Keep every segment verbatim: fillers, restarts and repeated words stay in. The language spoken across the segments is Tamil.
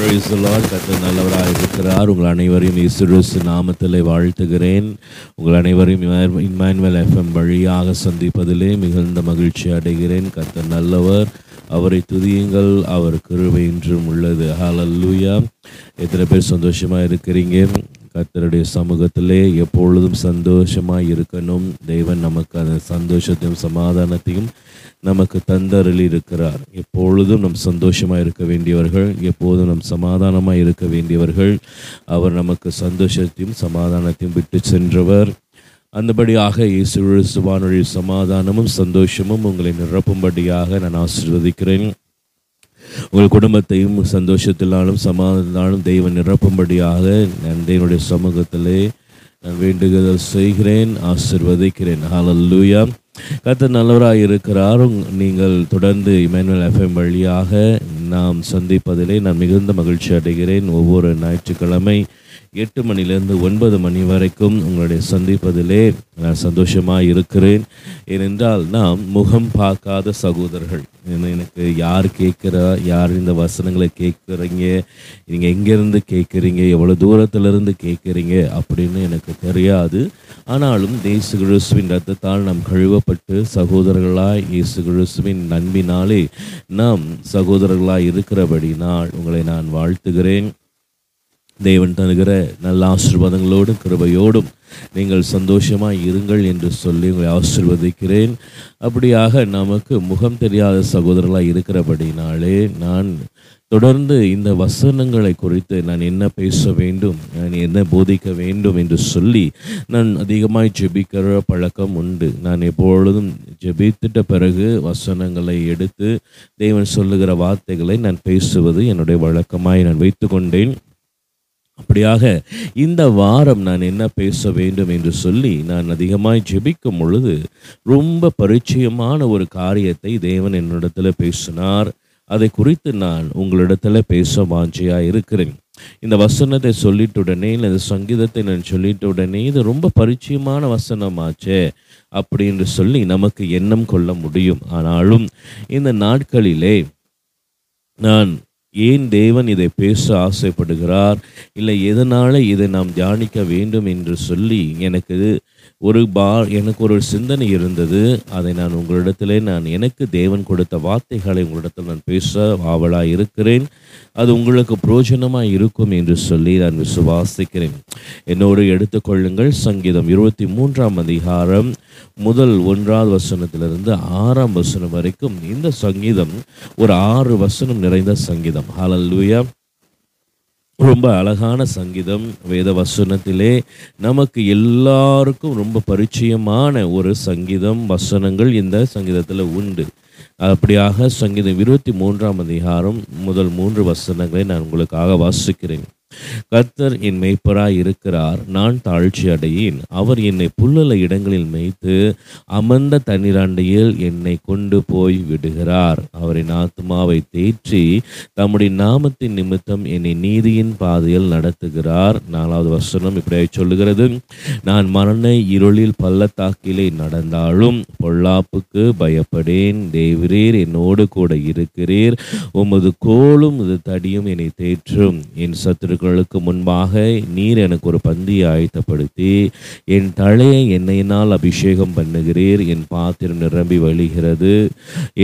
Praise the Lord. கர்த்தர் நல்லவராக இருக்கிறார். உங்கள் அனைவரையும் இயேசு நாமத்திலே வாழ்த்துகிறேன். உங்கள் அனைவரையும் இம்மானுவேல் எஃப்எம் வழியாக சந்திப்பதிலே மிகுந்த மகிழ்ச்சி அடைகிறேன். கர்த்தர் நல்லவர், அவரை துதியுங்கள். அவர் கிருபை இன்றும் உள்ளது. ஹல்லேலூயா. எத்தனை பேர் சந்தோஷமாக இருக்கிறீங்க? கர்த்தருடைய சமூகத்திலே எப்பொழுதும் சந்தோஷமாக இருக்கணும். தேவன் நமக்கு அந்த சந்தோஷத்தையும் சமாதானத்தையும் நமக்கு தந்தருளி இருக்கிறார். எப்பொழுதும் நம் சந்தோஷமாக இருக்க வேண்டியவர்கள், எப்போதும் நம் சமாதானமாக இருக்க வேண்டியவர்கள். அவர் நமக்கு சந்தோஷத்தையும் சமாதானத்தையும் விட்டு சென்றவர். அந்தபடியாக இயேசு கிறிஸ்துவானுடைய சமாதானமும் சந்தோஷமும் உங்களை நிரப்பும்படியாக நான் ஆசீர்வதிக்கிறேன். உங்கள் குடும்பத்தையும் சந்தோஷத்தினாலும் சமாதானத்தாலும் தெய்வம் நிரப்பும்படியாக நான் தேவனுடைய சமூகத்திலே நான் வேண்டுதல் செய்கிறேன், ஆசீர்வதிக்கிறேன். ஹல்லேலூயா. கர்த்தர் நல்லவராக இருக்கிறார். நீங்கள் தொடர்ந்து இம்மானுவேல் எஃப்எம் வழியாக நாம் சந்திப்பதிலே நான் மிகுந்த மகிழ்ச்சி அடைகிறேன். ஒவ்வொரு ஞாயிற்றுக்கிழமை எட்டு மணிலேருந்து ஒன்பது மணி வரைக்கும் உங்களுடைய சந்திப்பதிலே நான் சந்தோஷமாக இருக்கிறேன். ஏனென்றால் நாம் முகம் பார்க்காத சகோதரர்கள். எனக்கு யார் கேட்குறா, யார் இந்த வசனங்களை கேட்குறீங்க, நீங்கள் எங்கேருந்து கேட்குறீங்க, எவ்வளோ தூரத்திலிருந்து கேட்குறீங்க அப்படின்னு எனக்கு தெரியாது. ஆனாலும் இயேசு கிறிஸ்துவின் இரத்தத்தால் நாம் கழுவப்பட்டு சகோதரர்களாய் இயேசு கிறிஸ்துவின் நன்பினாலே நாம் சகோதரர்களாய் இருக்கிறபடினால் உங்களை நான் வாழ்த்துகிறேன். தேவன் தருகிற நல்ல ஆசீர்வாதங்களோடும் கிருபையோடும் நீங்கள் சந்தோஷமாக இருங்கள் என்று சொல்லி உங்களை ஆசீர்வதிக்கிறேன். அப்படியாக நமக்கு முகம் தெரியாத சகோதரர்களாக இருக்கிறபடினாலே நான் தொடர்ந்து இந்த வசனங்களை குறித்து நான் என்ன பேச வேண்டும், நான் என்ன போதிக்க வேண்டும் என்று சொல்லி நான் அதிகமாக ஜெபிக்கிற பழக்கம் உண்டு. நான் எப்பொழுதும் ஜெபித்திட்ட பிறகு வசனங்களை எடுத்து தேவன் சொல்லுகிற வார்த்தைகளை நான் பேசுவது என்னுடைய வழக்கமாய் நான் வைத்து கொண்டேன். அப்படியாக இந்த வாரம் நான் என்ன பேச வேண்டும் என்று சொல்லி நான் அதிகமாய் ஜெபிக்கும் பொழுது ரொம்ப பரிச்சயமான ஒரு காரியத்தை தேவன் என்னிடத்தில் பேசினார். அதை குறித்து நான் உங்களிடத்தில் பேச வாஞ்சையாக இருக்கிறேன். இந்த வசனத்தை சொல்லிட்டு உடனே, இல்லை இந்த சங்கீதத்தை நான் சொல்லிட்டு உடனே இது ரொம்ப பரிச்சயமான வசனமாச்சே அப்படின்னு சொல்லி நமக்கு எண்ணம் கொள்ள முடியும். ஆனாலும் இந்த நாட்களிலே நான் ஏன் தேவன் இதை பேச ஆசைப்படுகிறார், இல்லை எதனால் இதை நாம் தியானிக்க வேண்டும் என்று சொல்லி எனக்கு ஒரு பா எனக்கு ஒரு சிந்தனை இருந்தது. அதை நான் உங்களிடத்திலே நான் எனக்கு தேவன் கொடுத்த வார்த்தைகளை உங்களிடத்தில் நான் பேச ஆவலாக இருக்கிறேன். அது உங்களுக்கு பிரயோஜனமாக இருக்கும் என்று சொல்லி நான் விசுவாசிக்கிறேன். என்னோடு எடுத்துக்கொள்ளுங்கள். சங்கீதம் இருபத்தி மூன்றாம் அதிகாரம் முதல் ஒன்றாவது வசனத்திலிருந்து ஆறாம் வசனம் வரைக்கும் இந்த சங்கீதம் ஒரு ஆறு வசனம் நிறைந்த சங்கீதம். ஹல்லேலூயா. ரொம்ப அழகான சங்கீதம். வேத வசனத்திலே நமக்கு எல்லாருக்கும் ரொம்ப பரிச்சயமான ஒரு சங்கீதம் வசனங்கள் இந்த சங்கீதத்தில் உண்டு. அப்படியாக சங்கீதம் இருபத்தி மூன்றாம் அதிகாரம் முதல் மூன்று வசனங்களை நான் உங்களுக்காக வாசிக்கிறேன். கர்த்தர் என் மேய்ப்பராய் இருக்கிறார், நான் தாழ்ச்சி அடையேன். அவர் என்னை புல்லுள்ள இடங்களில் மேய்த்து அமர்ந்த தண்ணீராண்டையில் என்னை கொண்டு போய் விடுகிறார். அவரின் ஆத்மாவை தேற்றி தம்முடைய நாமத்தின் நிமித்தம் என்னை நீதியின் பாதையில் நடத்துகிறார். நாலாவது வசனம் இப்படியாக சொல்லுகிறது, நான் மரண இருளில் பள்ளத்தாக்கிலே நடந்தாலும் பொல்லாப்புக்கு பயப்படேன். தேவரீர் என்னோடு கூட இருக்கிறீர். உமது கோலும் உமது தடியும் என்னை தேற்றும். என் சத்துரு களுக்கு முன்பாக நீர் எனக்கு ஒரு பந்தியை ஆயத்தப்படுத்தி என் தலையை எண்ணெயினால் அபிஷேகம் பண்ணுகிறீர். என் பாத்திரம் நிரம்பி வழிகிறது.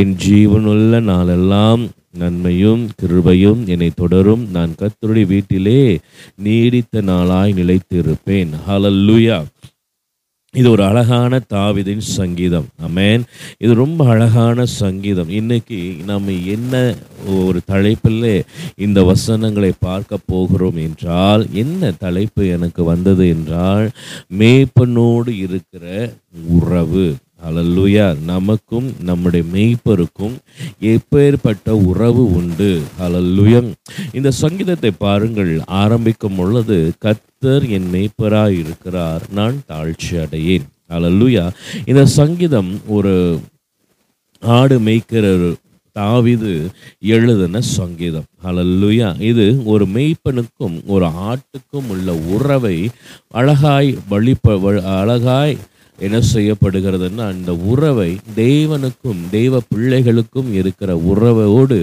என் ஜீவனுள்ள நாளெல்லாம் நன்மையும் கிருபையும் என்னை தொடரும். நான் கர்த்தருடைய வீட்டிலே நீடித்த நாளாய் நிலைத்திருப்பேன். ஹல்லேலூயா. இது ஒரு அழகான தாவீதின் சங்கீதம். ஆமென். இது ரொம்ப அழகான சங்கீதம். இன்றைக்கி நம்ம என்ன ஒரு தலைப்பில் இந்த வசனங்களை பார்க்க போகிறோம் என்றால், என்ன தலைப்பு எனக்கு வந்தது என்றால், மேய்ப்பனோடு இருக்கிற உறவு. ஹல்லேலூயா. நமக்கும் நம்முடைய மேய்ப்பருக்கும் எப்பேற்பட்ட உறவு உண்டு. ஹல்லேலூயா. இந்த சங்கீதத்தை பாருங்கள். ஆரம்பிக்கும் பொழுது கர்த்தர் என் மேய்ப்பராய் இருக்கிறார், நான் தாழ்ச்சி அடையேன். ஹல்லேலூயா. இந்த சங்கீதம் ஒரு ஆடு மேய்க்கிற தாவீது எழுதின சங்கீதம். ஹல்லேலூயா. இது ஒரு மேய்ப்பனுக்கும் ஒரு ஆட்டுக்கும் உள்ள உறவை அழகாய் வழிப அழகாய் என்ன செய்யப்படுகிறதுன்னா, அந்த உறவை தேவனுக்கும் தெய்வ பிள்ளைகளுக்கும் இருக்கிற உறவோடு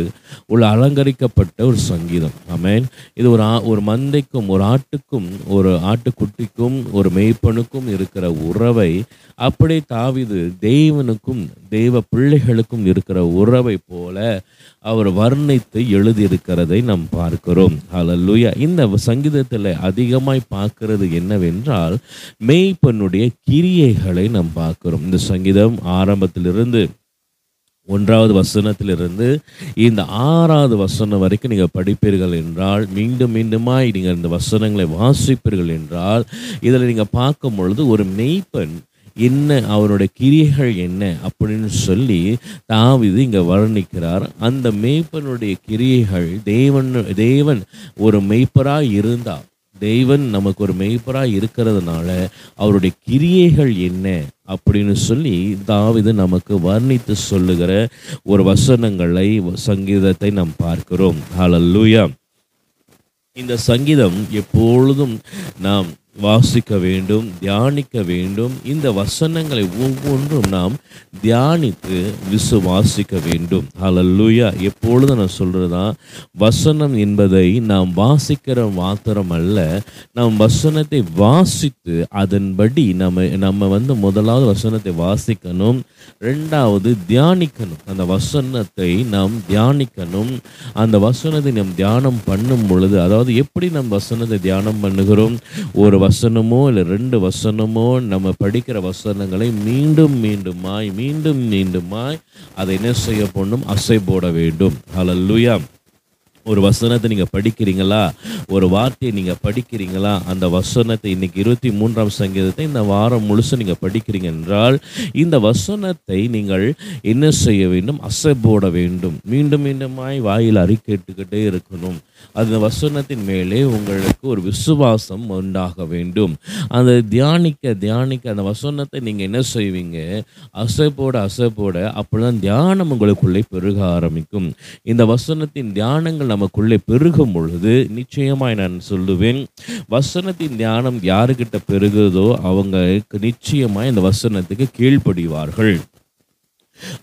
உள்ள அலங்கரிக்கப்பட்ட ஒரு சங்கீதம். ஆமென். இது ஒரு ஒரு மந்தைக்கும் ஒரு ஆட்டுக்கும் ஒரு ஆட்டுக்குட்டிக்கும் ஒரு மேய்ப்பனுக்கும் இருக்கிற உறவை அப்படி தாவிது தேவனுக்கும் தெய்வ பிள்ளைகளுக்கும் இருக்கிற உறவை போல அவர் வர்ணித்து எழுதியிருக்கிறதை நாம் பார்க்கிறோம். ஹல்லேலூயா. இந்த சங்கீதத்தில் அதிகமாய் பார்க்கிறது என்னவென்றால் மேய்ப்பனுடைய கிரியைகளை நாம் பார்க்கிறோம். இந்த சங்கீதம் ஆரம்பத்திலிருந்து ஒன்றாவது வசனத்திலிருந்து இந்த ஆறாவது வசனம் வரைக்கும் நீங்கள் படிப்பீர்கள் என்றால், மீண்டும் மீண்டுமாய் நீங்கள் இந்த வசனங்களை வாசிப்பீர்கள் என்றால், இதில் நீங்கள் பார்க்கும் பொழுது ஒரு மேய்ப்பன் என்ன, அவருடைய கிரியைகள் என்ன அப்படின்னு சொல்லி தாவீது இங்கே வர்ணிக்கிறார். அந்த மேய்ப்பனுடைய கிரியைகள், தேவன் தேவன் ஒரு மேய்ப்பராக இருந்தார், தேவன் நமக்கு ஒரு மேய்ப்பராக இருக்கிறதுனால அவருடைய கிரியைகள் என்ன அப்படின்னு சொல்லி தாவீது நமக்கு வர்ணித்து சொல்லுகிற ஒரு வசனங்களை சங்கீதத்தை நாம் பார்க்கிறோம். ஹல்லேலூயா. இந்த சங்கீதம் எப்பொழுதும் நாம் வாசிக்க வேண்டும், தியானிக்க வேண்டும். இந்த வசனங்களை ஒவ்வொன்றும் நாம் தியானித்து விசுவாசிக்க வேண்டும். ஹல்லேலூயா. எப்பொழுதும் நான் சொல்கிறதா, வசனம் என்பதை நாம் வாசிக்கிற மாத்திரம் அல்ல, நாம் வசனத்தை வாசித்து அதன்படி நம்ம நம்ம வந்து முதலாவது வசனத்தை வாசிக்கணும், ரெண்டாவது தியானிக்கணும். அந்த வசனத்தை நாம் தியானிக்கணும். அந்த வசனத்தை நாம் தியானம் பண்ணும் பொழுது, அதாவது எப்படி நம் வசனத்தை தியானம் பண்ணுகிறோம், ஒரு வசனமோ இல்லை ரெண்டு வசனமோ நம்ம படிக்கிற வசனங்களை மீண்டும் மீண்டுமாய் மீண்டும் மீண்டுமாய் அதை என்ன செய்ய போடணும், அசை போட வேண்டும். ஹல்லேலூயா. ஒரு வசனத்தை நீங்கள் படிக்கிறீங்களா, ஒரு வார்த்தையை நீங்கள் படிக்கிறீங்களா, அந்த வசனத்தை இன்றைக்கி இருபத்தி மூன்றாம் சங்கீதத்தை இந்த வாரம் முழுசு நீங்கள் படிக்கிறீங்க என்றால், இந்த வசனத்தை நீங்கள் என்ன செய்ய வேண்டும், அசை போட வேண்டும். மீண்டும் மீண்டுமாய் வாயில் அறிக்கேட்டுக்கிட்டே இருக்கணும். அந்த வசனத்தின் மேலே உங்களுக்கு ஒரு விசுவாசம் உண்டாக வேண்டும். அந்த தியானிக்க தியானிக்க அந்த வசனத்தை நீங்கள் என்ன செய்வீங்க, அசை போட அசை போட, அப்படிதான் தியானம் உங்களுக்குள்ளே பெருக ஆரம்பிக்கும். இந்த வசனத்தின் தியானங்கள் நமக்குள்ளே பெருகும் பொழுது நிச்சயமாய் நான் சொல்லுவேன், வசனத்தின் தியானம் யாருக்கிட்ட பெருகுதோ அவங்களுக்கு நிச்சயமாய் இந்த வசனத்துக்கு கீழ்ப்படிவார்கள்,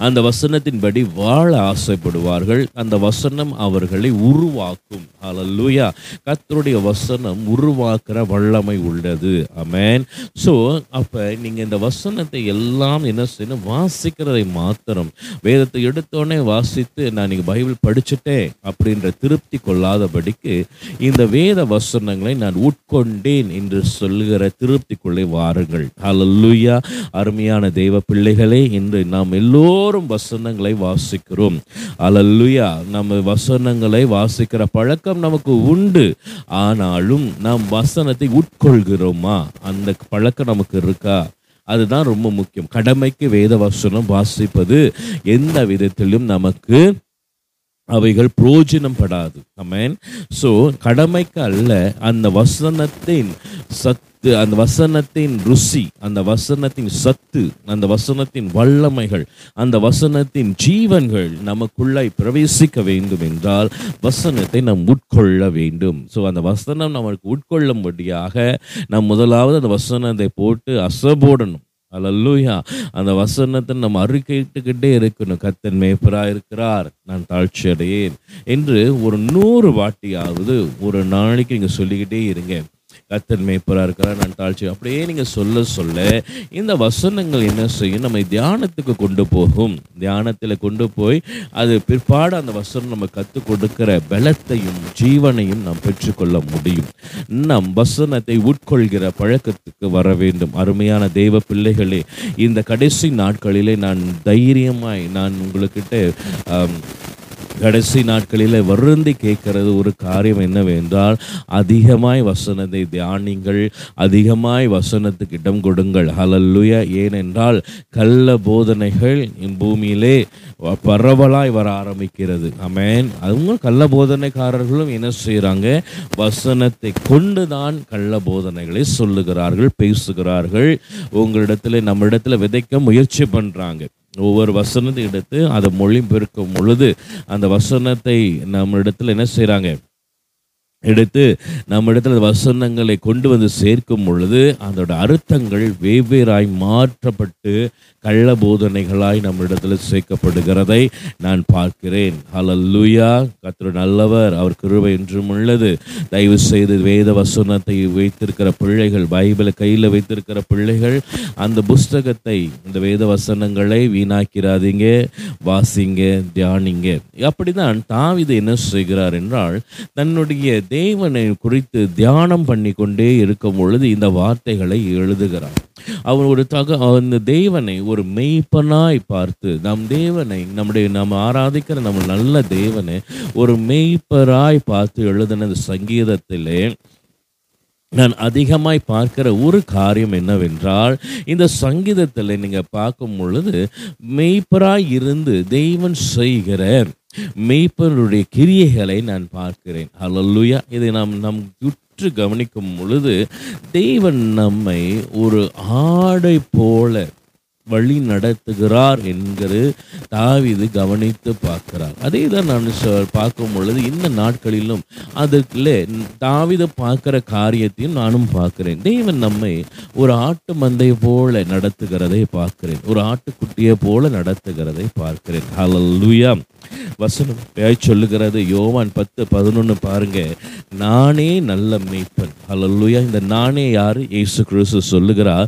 அந்த வசனத்தின்படி வாழ ஆசைப்படுவார்கள். அந்த வசனம் அவர்களை உருவாக்கும். ஹல்லேலூயா. கர்த்தருடைய வசனம் உருவாக்குற வல்லமை உள்ளது. ஆமென். ஸோ அப்போ நீங்கள் இந்த வசனத்தை எல்லாம் என்ன செய்யணும், வாசிக்கிறதை மாத்திரம், வேதத்தை எடுத்தோடனே வாசித்து நான் நீங்கள் பைபிள் படிச்சுட்டேன் அப்படின்ற திருப்தி கொள்ளாதபடிக்கு இந்த வேத வசனங்களை நான் உட்கொண்டேன் என்று சொல்லுகிற திருப்திக்குள்ளே வாருங்கள். ஹல்லேலூயா. அருமையான தெய்வ பிள்ளைகளே, இன்று நாம் எல்லோரும் தோறும் வசனங்களை வாசிக்கிறோம். ஹல்லேலூயா. நம்ம வசனங்களை வாசிக்கிற பழக்கம் நமக்கு உண்டு, ஆனாலும் நாம் வசனத்தை உட்கொள்கிறோமா, அந்த பழக்கம் நமக்கு இருக்கா? அதுதான் ரொம்ப முக்கியம். கடமைக்கு வேத வசனம் வாசிப்பது எந்த விதத்திலும் நமக்கு அவைகள் புரோஜனம் படாது. ஆமென். ஸோ கடமைக்கு அல்ல, அந்த வசனத்தின் சத் அந்த வசனத்தின் ருசி, அந்த வசனத்தின் சத்து, அந்த வசனத்தின் வல்லமைகள், அந்த வசனத்தின் ஜீவன்கள் நமக்குள்ளாய் பிரவேசிக்க வேண்டும் என்றால் வசனத்தை நாம் உட்கொள்ள வேண்டும். ஸோ அந்த வசனம் நமக்கு உட்கொள்ளும்படியாக நாம் முதலாவது அந்த வசனத்தை போட்டு அசைபோடணும். ஹல்லேலூயா. அந்த வசனத்தை நம்ம அறிக்கையிட்டுக்கிட்டே இருக்கணும். கர்த்தர் மேய்ப்பராக இருக்கிறார், நான் தாழ்ச்சி அடையேன் என்று ஒரு நூறு வாட்டியாவது ஒரு நாளைக்கு நீங்கள் சொல்லிக்கிட்டே இருங்க. கர்த்தர் மேய்ப்பராக இருக்கிறார், நான் தாழ்ச்சி. அப்படியே நீங்கள் சொல்ல சொல்ல இந்த வசனங்கள் என்ன செய்யும், நம்ம தியானத்துக்கு கொண்டு போகும். தியானத்தில் கொண்டு போய் அது பிற்பாடு அந்த வசனம் நம்ம கற்றுக் கொடுக்கிற பலத்தையும் ஜீவனையும் நாம் பெற்றுக்கொள்ள முடியும். நம் வசனத்தை உட்கொள்கிற பழக்கத்துக்கு வர வேண்டும். அருமையான தெய்வ பிள்ளைகளே, இந்த கடைசி நாட்களிலே நான் தைரியமாய் நான் உங்களுக்கிட்ட கடைசி நாட்களில் வருந்தி கேட்கறது ஒரு காரியம் என்னவென்றால், அதிகமாய் வசனத்தை தியானிங்கள், அதிகமாய் வசனத்துக்கு இடம் கொடுங்கள். ஹல்லேலூயா. ஏனென்றால் கள்ள போதனைகள் பூமியிலே பரவலாய் வர ஆரம்பிக்கிறது. ஆமென். அவங்க கள்ள போதனைக்காரர்களும் என்ன செய்கிறாங்க, வசனத்தை கொண்டு தான் கள்ள போதனைகளை சொல்லுகிறார்கள், பேசுகிறார்கள். உங்களிடத்தில் நம்மிடத்தில் விதைக்க முயற்சி பண்ணுறாங்க. ஒவ்வொரு வசனத்தை எடுத்து அதை மொழிபெயர்க்கும் பொழுது அந்த வசனத்தை நம்ம இடத்துல என்ன செய்கிறாங்க, எடுத்து நம்மிடத்தில் வசனங்களை கொண்டு வந்து சேர்க்கும் பொழுது அதோட அர்த்தங்கள் வெவ்வேறாய் மாற்றப்பட்டு கள்ள போதனைகளாய் நம்மிடத்தில் சேர்க்கப்படுகிறதை நான் பார்க்கிறேன். ஹல்லேலூயா! கர்த்தர் நல்லவர், அவர் கிருபை என்றும் உள்ளது. தயவு செய்து வேத வசனத்தை வைத்திருக்கிற பிள்ளைகள், பைபிளை கையில் வைத்திருக்கிற பிள்ளைகள், அந்த புஸ்தகத்தை, இந்த வேத வசனங்களை வீணாக்கிறாதீங்க. வாசிங்க, தியானிங்க. அப்படிதான் தாவீது என்ன செய்கிறார் என்றால், தன்னுடைய தேவனை குறித்து தியானம் பண்ணி கொண்டே இருக்கும் பொழுது இந்த வார்த்தைகளை எழுதுகிறார். அவன் ஒரு தக அந்த தேவனை ஒரு மெய்ப்பனாய் பார்த்து, நம் தேவனை, நம்முடைய நாம் ஆராதிக்கிற நம்ம நல்ல தேவனை ஒரு மெய்ப்பராய் பார்த்து எழுதின சங்கீதத்திலே நான் அதிகமாய் பார்க்கிற ஒரு காரியம் என்னவென்றால், இந்த சங்கீதத்தில் நீங்கள் பார்க்கும் பொழுது மெய்ப்பராய் இருந்து தெய்வன் செய்கிற மெய்ப்பருடைய கிரியைகளை நான் பார்க்கிறேன். ஹல்லேலூயா! இதை நாம் நம் உற்று கவனிக்கும் பொழுது தெய்வன் நம்மை ஒரு ஆடை போல வழி நடத்துகிறார் என்கிறது தாவீது கவனித்து பார்க்கிறார். அதே தான் நான் பார்க்கும் பொழுது இந்த நாட்களிலும் அதுக்குள்ளே தாவீது பார்க்குற காரியத்தையும் நானும் பார்க்கிறேன். தேவன் நம்மை ஒரு ஆட்டு மந்தை போல நடத்துகிறதை பார்க்கிறேன், ஒரு ஆட்டுக்குட்டியை போல நடத்துகிறதை பார்க்கிறேன். ஹல்லேலூயா! வசனம் சொல்லுகிறது, யோவான் பத்து பதினொன்று பாருங்க, நானே நல்ல மேய்ப்பன். ஹல்லேலூயா! இந்த நானே யாரு? இயேசு கிறிஸ்து சொல்லுகிறார்,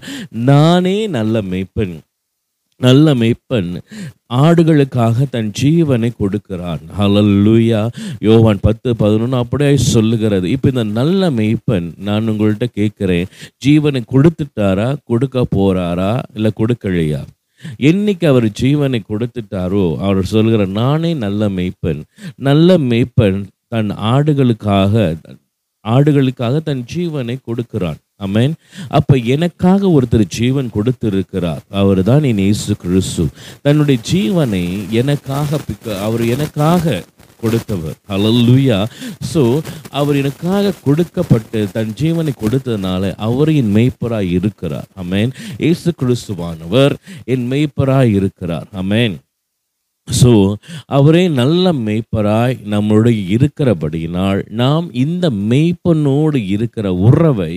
நானே நல்ல மேய்ப்பன். நல்ல மேய்ப்பன் ஆடுகளுக்காக தன் ஜீவனை கொடுக்கிறான். ஹல்லேலூயா! யோவான் பத்து பதினொன்று அப்படியே சொல்லுகிறது. இப்போ இந்த நல்ல மெய்ப்பன், நான் உங்கள்கிட்ட கேட்குறேன், ஜீவனை கொடுத்துட்டாரா, கொடுக்க போகிறாரா, இல்லை கொடுக்கலையா? என்னைக்கு அவர் ஜீவனை கொடுத்துட்டாரோ, அவர் சொல்கிற நானே நல்ல மெய்ப்பன். நல்ல மெய்ப்பன் தன் ஆடுகளுக்காக ஆடுகளுக்காக தன் ஜீவனை கொடுக்கிறான். ஆமென். அப்போ எனக்காக ஒருத்தர் ஜீவன் கொடுத்திருக்கிறார், அவர் தான் என் இயேசு கிறிஸ்து. தன்னுடைய ஜீவனை எனக்காக பிக்க அவர் எனக்காக கொடுத்தவர். ஹல்லேலூயா! ஸோ அவர் எனக்காக கொடுக்கப்பட்டு தன் ஜீவனை கொடுத்ததுனால அவர் என் மெய்ப்பராய் இருக்கிறார். ஆமென். இயேசு கிறிஸ்துவானவர் என் மெய்ப்பராய் இருக்கிறார். ஆமென். ஸோ அவரே நல்ல மெய்ப்பராய் நம்மளுடைய இருக்கிறபடியினால் நாம் இந்த மெய்ப்பனோடு இருக்கிற உறவை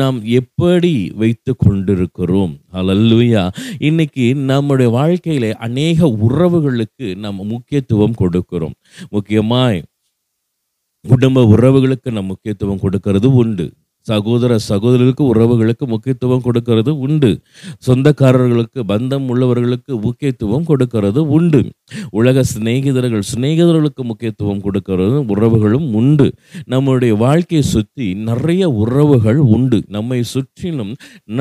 நாம் எப்படி வைத்து கொண்டிருக்கிறோம்? ஹல்லேலூயா! இன்னைக்கு நம்முடைய வாழ்க்கையில் அநேக உறவுகளுக்கு நாம் முக்கியத்துவம் கொடுக்கிறோம். முக்கியமாய் குடும்ப உறவுகளுக்கு நாம் முக்கியத்துவம் கொடுக்கறது உண்டு, சகோதர சகோதரர்களுக்கு உறவுகளுக்கு முக்கியத்துவம் கொடுக்கிறது உண்டு, சொந்தக்காரர்களுக்கு, பந்தம் உள்ளவர்களுக்கு முக்கியத்துவம் கொடுக்கிறது உண்டு, உலக சிநேகிதர்கள் சிநேகிதர்களுக்கு முக்கியத்துவம் கொடுக்கிறது உறவுகளும் உண்டு. நம்முடைய வாழ்க்கையை சுற்றி நிறைய உறவுகள் உண்டு, நம்மை சுற்றிலும்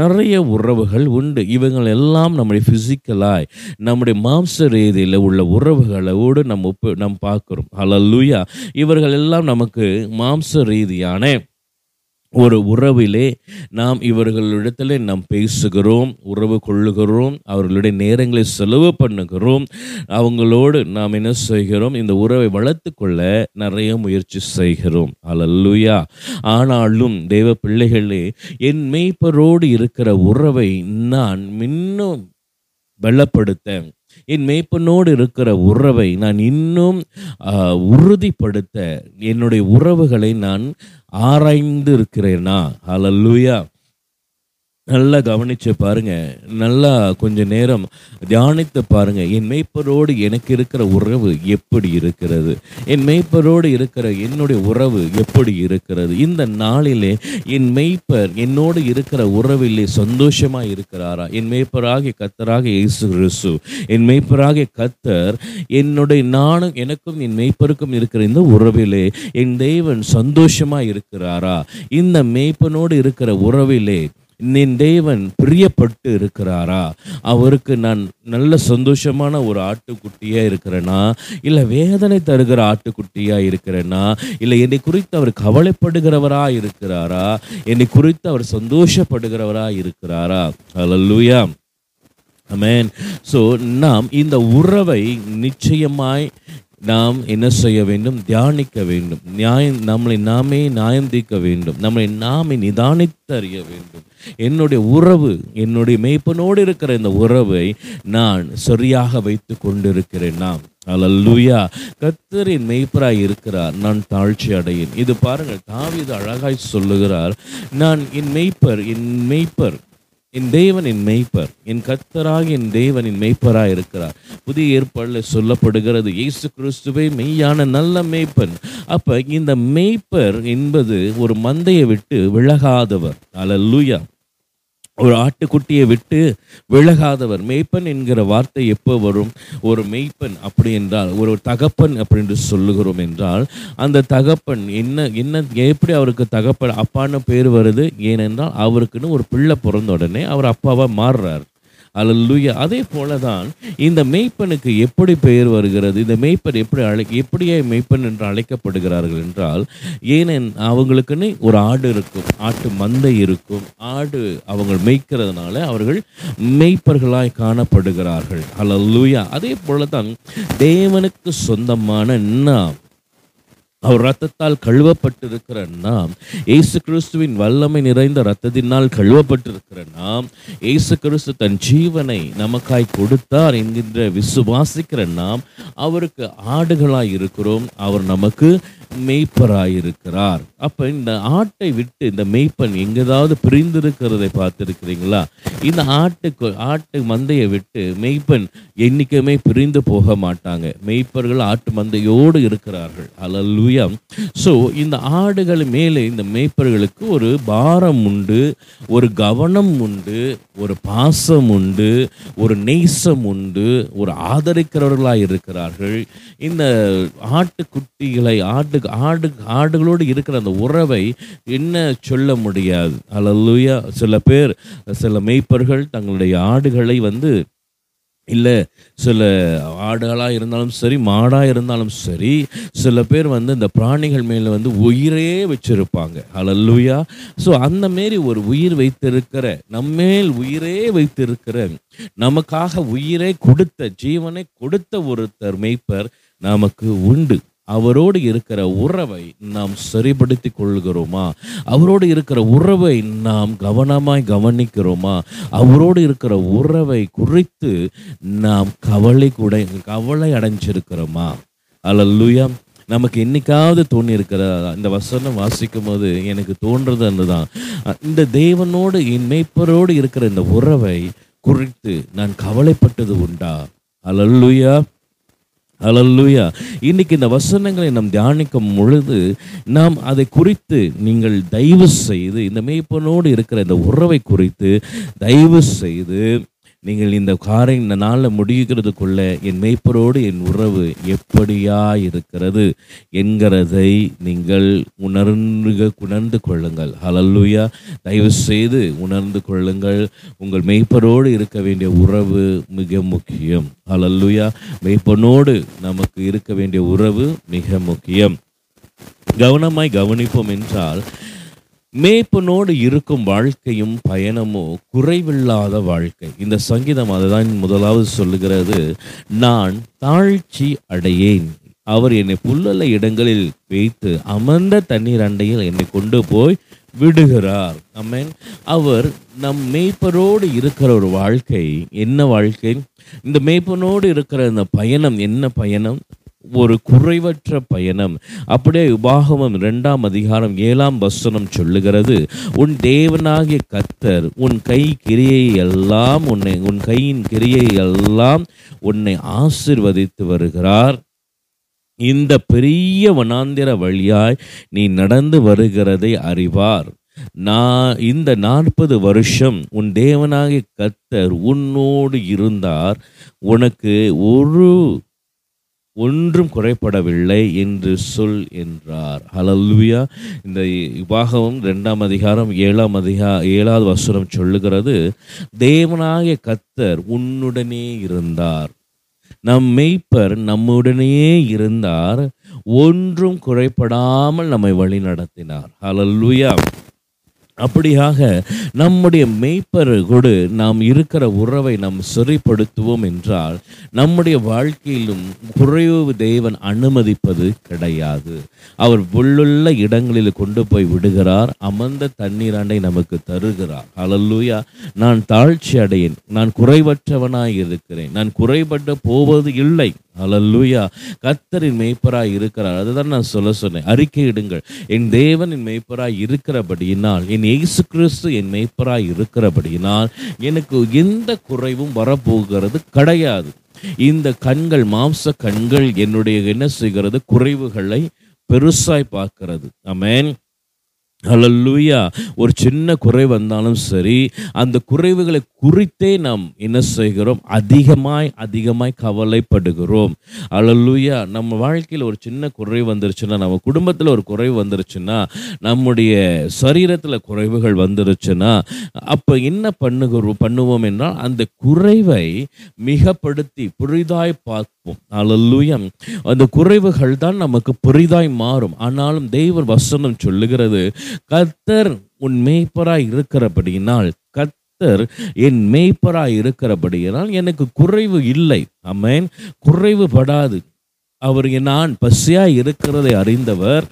நிறைய உறவுகள் உண்டு. இவங்கள் எல்லாம் நம்முடைய ஃபிசிக்கலாய் நம்முடைய மாம்ச ரீதியில் உள்ள உறவுகளோடு நம் ஒப்பு நாம் பார்க்கிறோம். ஹல்லேலூயா! இவர்கள் எல்லாம் நமக்கு மாம்ச ரீதியான ஒரு உறவிலே நாம் இவர்களிடத்தில் நாம் பேசுகிறோம், உறவு கொள்ளுகிறோம், அவர்களுடைய நேரங்களை செலவு பண்ணுகிறோம், அவங்களோடு நாம் என்ன செய்கிறோம், இந்த உறவை வளர்த்து கொள்ள நிறைய முயற்சி செய்கிறோம். ஹல்லேலூயா! ஆனாலும் தேவ பிள்ளைகளே, என் மேய்ப்பரோடு இருக்கிற உறவை நான் இன்னும் பலப்படுத்த, என் மேய்ப்பனோடு இருக்கிற உறவை நான் இன்னும் உறுதிப்படுத்த என்னுடைய உறவுகளை நான் ஆராய்ந்து இருக்கிறேனா? ஹல்லேலூயா! நல்லா கவனித்து பாருங்கள், நல்லா கொஞ்சம் நேரம் தியானித்து பாருங்கள். என் மேய்ப்பரோடு எனக்கு இருக்கிற உறவு எப்படி இருக்கிறது? என் மேய்ப்பரோடு இருக்கிற என்னுடைய உறவு எப்படி இருக்கிறது? இந்த நாளிலே என் மேய்ப்பர் என்னோடு இருக்கிற உறவிலே சந்தோஷமாக இருக்கிறாரா? என் மேய்ப்பராகிய கர்த்தராக இயேசு கிறிஸ்து, என் மேய்ப்பராகிய கர்த்தர் என்னுடைய நானும் எனக்கும் என் மேய்ப்பருக்கும் இருக்கிற இந்த உறவிலே என் தேவன் சந்தோஷமாக இருக்கிறாரா? இந்த மேய்ப்பனோடு இருக்கிற உறவிலே என் தேவன் பிரியப்பட்டு இருக்கிறாரா? அவருக்கு நான் நல்ல சந்தோஷமான ஒரு ஆட்டுக்குட்டியாக இருக்கிறேனா, இல்லை வேதனை தருகிற ஆட்டுக்குட்டியாக இருக்கிறேனா, இல்லை என்னை குறித்து அவர் கவலைப்படுகிறவராக இருக்கிறாரா, என்னை குறித்து அவர் சந்தோஷப்படுகிறவராக இருக்கிறாரா? ஹல்லேலூயா! ஆமென். ஸோ நாம் இந்த உறவை நிச்சயமாய் நாம் என்ன செய்ய வேண்டும்? தியானிக்க வேண்டும். நியாயம் நம்மளை நாமே நியாயம் தீர்க்க வேண்டும், நம்மளை நாமே நிதானித்து அறிய வேண்டும். என்னுடைய உறவு, என்னுடைய மேய்ப்பனோடு இருக்கிற இந்த உறவை நான் சரியாக வைத்து கொண்டிருக்கிறேன். நாம் அல்லேலூயா. கர்த்தரின் மேய்ப்பராய் இருக்கிறார், நான் தாழ்ச்சி அடையேன். இது பாருங்கள், தாவீது அழகாய் சொல்லுகிறார், நான் என் மேய்ப்பர் என் மேய்ப்பர் என் தேவனின் மேய்ப்பர், என் கர்த்தராக என் தேவனின் மேய்ப்பராக இருக்கிறார். புதிய ஏற்பாடில் சொல்லப்படுகிறது, இயேசு கிறிஸ்துவே மெய்யான நல்ல மேய்ப்பன். அப்போ இந்த மேய்ப்பர் என்பது ஒரு மந்தையை விட்டு விலகாதவர். அல்லேலூயா. ஒரு ஆட்டுக்குட்டியை விட்டு விலகாதவர். மேய்ப்பன் என்கிற வார்த்தை எப்போ வரும்? ஒரு மேய்ப்பன் அப்படி என்றால், ஒரு தகப்பன் அப்படி என்று சொல்லுகிறோம் என்றால், அந்த தகப்பன் என்ன என்ன எப்படி அவருக்கு தகப்பன் அப்பான்னு பேர் வருது? ஏனென்றால் அவருக்குன்னு ஒரு பிள்ளை பிறந்த உடனே அவர் அப்பாவாக மாறுறார். அல்லேலூயா. அதே போல தான் இந்த மேய்ப்பனுக்கு எப்படி பெயர் வருகிறது? இந்த மேய்ப்பன் எப்படி அழை எப்படியே மேய்ப்பன் என்று அழைக்கப்படுகிறார்கள் என்றால், ஏனென் அவங்களுக்குன்னு ஒரு ஆடு இருக்கும், ஆட்டு மந்தை இருக்கும். ஆடு அவங்க மேய்க்கிறதுனால அவர்கள் மேய்ப்பர்களாய் காணப்படுகிறார்கள். அல்லேலூயா. அதே போல தான் தேவனுக்கு சொந்தமான நாம், அவர் இரத்தத்தால் கழுவப்பட்டிருக்கிற நாம், இயேசு கிறிஸ்துவின் வல்லமை நிறைந்த இரத்தத்தினால் கழுவப்பட்டிருக்கிற நாம், இயேசு கிறிஸ்து தன் ஜீவனை நமக்காய் கொடுத்தார் என்கின்ற விசுவாசிக்கிற நாம் அவருக்கு ஆடுகளாய் இருக்கிறோம். அவர் நமக்கு மேய்ப்பராயிருக்கிறார். அப்போ இந்த ஆட்டை விட்டு இந்த மேய்ப்பன் எங்கேதாவது பிரிந்திருக்கிறதை பார்த்துருக்கிறீங்களா? இந்த ஆட்டுக்கு ஆட்டு மந்தையை விட்டு மேய்ப்பன் என்றைக்குமே பிரிந்து போக மாட்டாங்க. மேய்ப்பர்கள் ஆட்டு மந்தையோடு இருக்கிறார்கள். அல்லேலூயா. ஸோ இந்த ஆடுகள் மேலே இந்த மேய்ப்பர்களுக்கு ஒரு பாரம் உண்டு, ஒரு கவனம் உண்டு, ஒரு பாசம் உண்டு, ஒரு நேசம் உண்டு, ஒரு ஆதரிக்கிறவர்களாக இருக்கிறார்கள். இந்த ஆட்டுக்குட்டிகளை ஆட்டு ஆடு ஆடுகளோடு இருக்கிற அந்த உறவை என்ன சொல்ல முடியாது. அல்லேலூயா. சில பேர் சில மேய்ப்பர்கள் தங்களுடைய ஆடுகளை வந்து இல்லை, சில ஆடுகளாக இருந்தாலும் சரி, மாடாக இருந்தாலும் சரி, சில பேர் வந்து இந்த பிராணிகள் மேலே வந்து உயிரே வச்சுருப்பாங்க. அல்லேலூயா. ஸோ அந்தமாரி ஒரு உயிர் வைத்திருக்கிற, நம்மேல் உயிரே வைத்திருக்கிற, நமக்காக உயிரை கொடுத்த, ஜீவனை கொடுத்த ஒருத்தர் மேய்ப்பர் நமக்கு உண்டு. அவரோடு இருக்கிற உறவை நாம் சரிபடுத்தி கொள்கிறோமா? அவரோடு இருக்கிற உறவை நாம் கவனமாய் கவனிக்கிறோமா? அவரோடு இருக்கிற உறவை குறித்து நாம் கவலை கூட கவலை அடைஞ்சிருக்கிறோமா? அல்லேலூயா. நமக்கு என்னைக்காவது தோணி இருக்கிறதா? இந்த வசனம் வாசிக்கும் போது எனக்கு தோன்றது என்னதான், இந்த தேவனோடு என் மேய்ப்பரோடு இருக்கிற இந்த உறவை குறித்து நான் கவலைப்பட்டது உண்டா? அல்லேலூயா. அல்லேலூயா. இன்னைக்கு இந்த வசனங்களை நாம் தியானிக்கும் பொழுது நாம் அதை குறித்து, நீங்கள் தயவு செய்து இந்த மேய்ப்பனோடு இருக்கிற இந்த உறவை குறித்து தயவு செய்து நீங்கள் இந்த காரை இந்த நாளில் முடிக்கிறதுக்குள்ள என் மேய்ப்பரோடு என் உறவு எப்படியா இருக்கிறது என்கிறதை நீங்கள் உணர்ந்து உணர்ந்து கொள்ளுங்கள். அல்லேலூயா. தயவு செய்து உணர்ந்து கொள்ளுங்கள். உங்கள் மேய்ப்பரோடு இருக்க வேண்டிய உறவு மிக முக்கியம். அல்லேலூயா. மேய்ப்பனோடு நமக்கு இருக்க வேண்டிய உறவு மிக முக்கியம். கவனமாய் கவனிப்போம் என்றால், மேய்ப்பனோடு இருக்கும் வாழ்க்கையும் பயணமோ குறைவில்லாத வாழ்க்கை. இந்த சங்கீதம் அதுதான் முதலாவது சொல்லுகிறது, நான் தாழ்ச்சி அடையேன், அவர் என்னை புல்லல இடங்களில் வைத்து அமர்ந்த தண்ணீர் அண்டையில் என்னை கொண்டு போய் விடுகிறார். ஆமென். அவர் நம் மேய்ப்பரோடு இருக்கிற ஒரு வாழ்க்கை என்ன வாழ்க்கை? இந்த மேய்ப்பனோடு இருக்கிற இந்த பயணம் என்ன பயணம்? ஒரு குறைவற்ற பயணம். அப்படியே உபாகமம் இரண்டாம் அதிகாரம் ஏழாம் வசனம் சொல்லுகிறது, உன் தேவனாகிய கர்த்தர் உன் கை கிரியை எல்லாம் உன்னை உன் கையின் கிரியை எல்லாம் உன்னை ஆசீர்வதித்து வருகிறார். இந்த பெரிய வனாந்திர வழியாய் நீ நடந்து வருகிறதை அறிவார். நான் இந்த நாற்பது வருஷம் உன் தேவனாகிய கர்த்தர் உன்னோடு இருந்தார், உனக்கு ஒரு ஒன்றும் குறைபடவில்லை என்று சொல் என்றார். அல்லேலூயா. இந்த உபாகமம் ரெண்டாம் அதிகாரம் ஏழாம் அதிகா ஏழாவது வசனம் சொல்லுகிறது, தேவனாகிய கர்த்தர் உன்னுடனே இருந்தார், நம் மேய்ப்பர் நம்முடனேயே இருந்தார், ஒன்றும் குறைபடாமல் நம்மை வழி நடத்தினார். அல்லேலூயா. அப்படியாக நம்முடைய மேய்ப்பர் கொடு நாம் இருக்கிற உறவை நாம் சரிப்படுத்துவோம் என்றால் நம்முடைய வாழ்க்கையிலும் குறைவு தேவன் அனுமதிப்பது கிடையாது. அவர் உள்ளுள்ள இடங்களில் கொண்டு போய் விடுகிறார். அமர்ந்த தண்ணீராண்டை நமக்கு தருகிறார். அல்லேலூயா. நான் தாழ்ச்சி அடையேன், நான் குறைவற்றவனாய் இருக்கிறேன், நான் குறைபட்டு போவது இல்லை. அல்லேலூயா. கர்த்தரின் மேய்ப்பராய் இருக்கிறார். அதுதான் நான் சொல்ல சொன்னேன். அறிக்கையிடுங்கள், என் தேவனின் மேய்ப்பராய் இருக்கிறபடியினால், என் இயேசு கிறிஸ்து என் மேய்ப்பராய் இருக்கிறபடியினால் எனக்கு எந்த குறைவும் வரப்போகிறது கிடையாது. இந்த கண்கள், மாம்ச கண்கள் என்னுடைய என்ன செய்கிறது, குறைவுகளை பெருசாய் பார்க்கிறது. ஆமென். அல்லேலூயா. ஒரு சின்ன குறை வந்தாலும் சரி, அந்த குறைவுகளை குறித்தே நாம் என்ன செய்கிறோம், அதிகமாய் அதிகமாய் கவலைப்படுகிறோம். அல்லேலூயா. நம்ம வாழ்க்கையில் ஒரு சின்ன குறை வந்துருச்சுன்னா, நம்ம குடும்பத்தில் ஒரு குறைவு வந்துருச்சுன்னா, நம்முடைய சரீரத்தில் குறைவுகள் வந்துருச்சுன்னா, அப்போ என்ன பண்ணுகிறோம் பண்ணுவோம் என்றால் அந்த குறைவை மிகப்படுத்தி புரிதாய் பார்ப்போம். அல்லேலூயா. அந்த குறைவுகள் தான் நமக்கு புரிதாய் மாறும். ஆனாலும் தேவ வசனம் சொல்லுகிறது, கர்த்தர் உன் மேய்ப்பராய் இருக்கிறபடியினால், கர்த்தர் என் மேய்ப்பராய் இருக்கிறபடியினால் எனக்கு குறைவு இல்லை. ஆமென். குறைவுபடாது. அவர் நான் பசியாய் இருக்கிறதை அறிந்தவர்,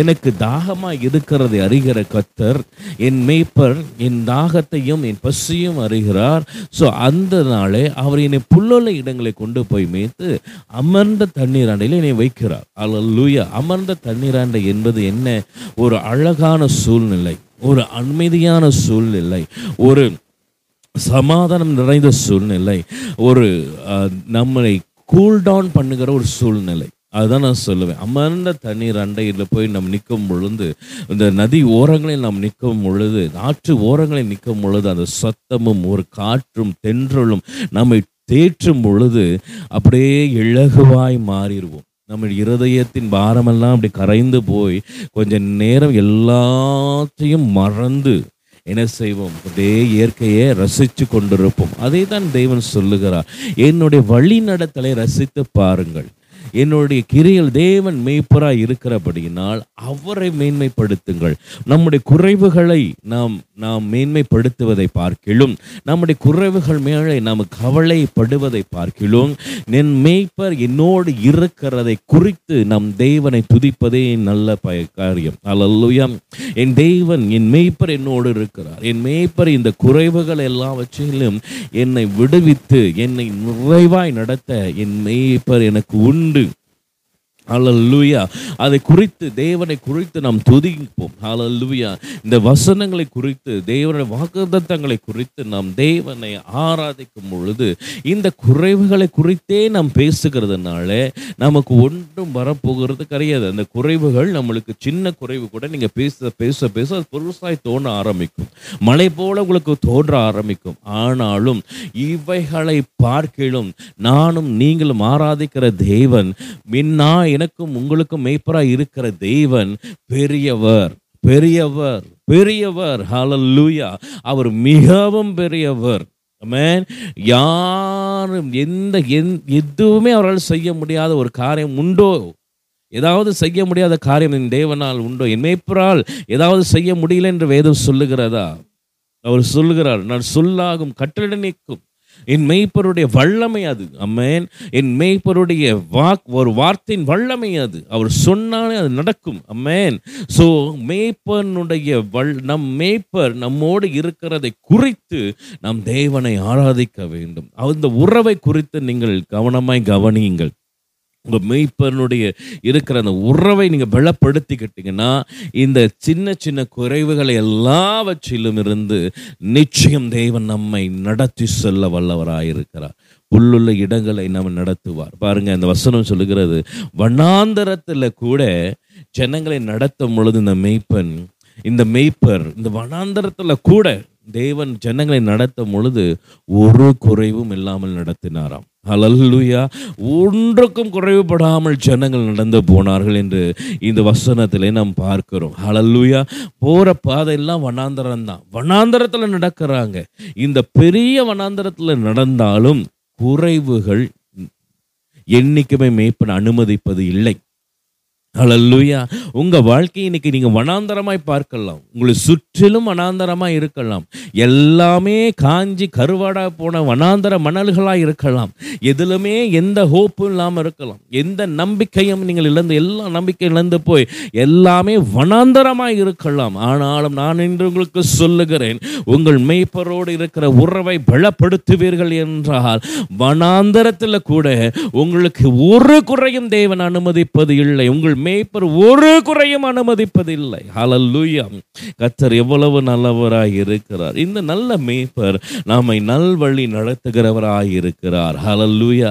எனக்கு தாகமாய் இருக்கிறதை அறிகிற கர்த்தர் என் மேய்ப்பர் என் தாகத்தையும் என் பசியும் அறிகிறார். ஸோ அந்த நாளே அவர் என்னை புல்லுள்ள இடங்களை கொண்டு போய் மேய்த்து அமர்ந்த தண்ணீராண்டையில் என்னை வைக்கிறார். அல்லேலூயா. அமர்ந்த தண்ணீராண்டை என்பது என்ன? ஒரு அழகான சூழ்நிலை, ஒரு அமைதியான சூழ்நிலை, ஒரு சமாதானம் நிறைந்த சூழ்நிலை, ஒரு நம்மளை கூல்டவுன் பண்ணுகிற ஒரு சூழ்நிலை. அதுதான் நான் சொல்லுவேன். அமர்ந்த தண்ணீர் அண்டையில் போய் நம்ம நிற்கும் பொழுது, இந்த நதி ஓரங்களில் நாம் நிற்கும் பொழுது, ஆற்று ஓரங்களில் நிற்கும் பொழுது, அந்த சத்தமும் ஒரு காற்றும் தென்றலும் நம்மை தேற்றும் பொழுது அப்படியே இலகுவாய் மாறிடுவோம். நம்ம இருதயத்தின் பாரமெல்லாம் அப்படி கரைந்து போய் கொஞ்சம் நேரம் எல்லாத்தையும் மறந்து என்ன செய்வோம், அதே இயற்கையை ரசித்து கொண்டிருப்போம். அதை தான் தேவன் சொல்லுகிறார், என்னுடைய வழி நடத்தலை ரசித்து பாருங்கள், என்னுடைய கிரியில் தேவன் மேய்ப்பராய் இருக்கிறபடியினால் அவரை மேன்மைப்படுத்துங்கள். நம்முடைய குறைவுகளை நாம் நாம் மேன்மைப்படுத்துவதை பார்க்கிலும், நம்முடைய குறைவுகள் மேலே நாம் கவலைப்படுவதை பார்க்கிலும், என் மேய்ப்பர் என்னோடு இருக்கிறதை குறித்து நாம் தேவனை துதிப்பதே நல்ல பய காரியம். அல்லேலூயா. என் தேவன் என் மேய்ப்பர் என்னோடு இருக்கிறார், என் மேய்ப்பர் இந்த குறைவுகள் எல்லாவற்றிலும் என்னை விடுவித்து என்னை நிறைவாய் நடத்த என் மேய்ப்பர் எனக்கு உண்டு. அல்லேலூயா. அதை குறித்து, தேவனை குறித்து நாம் துதிப்போம். அல்லேலூயா. இந்த வசனங்களை குறித்து, தேவனுடைய வாக்குத்தத்தங்களை குறித்து நாம் தேவனை ஆராதிக்கும் பொழுது, இந்த குறைவுகளை குறித்தே நாம் பேசுகிறதுனால நமக்கு ஒன்றும் வரப்போகிறது கிடையாது. அந்த குறைவுகள் நம்மளுக்கு சின்ன குறைவு கூட நீங்கள் பேச பேச பேச அது பெருசாய் தோன்ற ஆரம்பிக்கும், மழை போல உங்களுக்கு தோன்ற ஆரம்பிக்கும். ஆனாலும் இவைகளை பார்க்கிலும் நானும் நீங்களும் ஆராதிக்கிற தேவன், மின்னா எனக்கும் உங்களுக்கும் மேய்ப்பராய் இருக்கிற தேவன் பெரியவர், பெரியவர், பெரியவர். ஹல்லேலூயா. அவர் மிகவும் பெரியவர். ஆமென். யாரும் எந்த எதுவுமே அவரால் செய்ய முடியாத ஒரு காரியம் உண்டோ? ஏதாவது செய்ய முடியாத காரியம் என் தேவனால் உண்டோ? என் மேய்ப்பரால் ஏதாவது செய்ய முடியல என்று வேதம் சொல்லுகிறதா? அவர் சொல்லுகிறார், நான் சொல்லாகும் கட்டளை நிற்கும் என் மேய்ப்பருடைய வல்லமை அது. ஆமென். என் மேய்ப்பருடைய வாக் ஒரு வார்த்தையின் வல்லமை அது. அவர் சொன்னாலே அது நடக்கும். ஆமென். ஸோ மேய்ப்பனுடைய வல் நம் மேய்ப்பர் நம்மோடு இருக்கிறதை குறித்து நாம் தேவனை ஆராதிக்க வேண்டும். அந்த உறவை குறித்து நீங்கள் கவனமாய் கவனியுங்கள். உங்கள் மேய்ப்பனுடைய இருக்கிற அந்த உறவை நீங்கள் பலப்படுத்திக்கிட்டீங்கன்னா, இந்த சின்ன சின்ன குறைவுகளை எல்லாவற்றிலும் இருந்து நிச்சயம் தேவன் நம்மை நடத்தி செல்ல வல்லவராயிருக்கிறார். புல்லுள்ள இடங்களை நம்ம நடத்துவார். பாருங்கள், அந்த வசனம் சொல்லுகிறது, வனாந்தரத்தில் கூட ஜனங்களை நடத்தும் பொழுது இந்த மேய்ப்பன் இந்த மேய்ப்பர் இந்த வனாந்தரத்தில் கூட தேவன் ஜனங்களை நடத்தும் பொழுது ஒரு குறைவும் இல்லாமல் நடத்தினாராம். அல்லேலூயா. ஒன்றுக்கும் குறைவுபடாமல் ஜனங்கள் நடந்து போனார்கள் என்று இந்த வசனத்திலே நாம் பார்க்கிறோம். அல்லேலூயா. போகிற பாதையெல்லாம் வனாந்தரம் தான். வனாந்தரத்தில் நடக்கிறாங்க. இந்த பெரிய வனாந்தரத்தில் நடந்தாலும் குறைவுகள் என்றைக்குமே மேய்ப்பன் அனுமதிப்பது இல்லை. ஹல்லேலூயா. உங்கள் வாழ்க்கையை இன்றைக்கி நீங்கள் வனாந்தரமாய் பார்க்கலாம். உங்களை சுற்றிலும் வனாந்தரமாக இருக்கலாம். எல்லாமே காஞ்சி கருவாடாக போன வனாந்தர மணல்களாக இருக்கலாம். எதிலுமே எந்த ஹோப்பும் இல்லாமல் இருக்கலாம். எந்த நம்பிக்கையும் நீங்கள் இழந்து, எல்லா நம்பிக்கையும் இழந்து போய் எல்லாமே வனாந்தரமாக இருக்கலாம். ஆனாலும் நான் இன்று உங்களுக்கு சொல்லுகிறேன், உங்கள் மேய்ப்பரோடு இருக்கிற உறவை பலப்படுத்துவீர்கள் என்றால் வனாந்தரத்தில் கூட உங்களுக்கு ஒரு குறையும் தேவன் அனுமதிப்பது இல்லை. உங்கள் மேய்ப்பர் ஒரு குறையும் அனுமதிப்பதில்லை. ஹல்லேலூயா. கர்த்தர் எவ்வளவு நல்லவராய் இருக்கிறார். இந்த நல்ல மேய்ப்பர் நம்மை நல்வழி நடத்துகிறவராய் இருக்கிறார். ஹல்லேலூயா.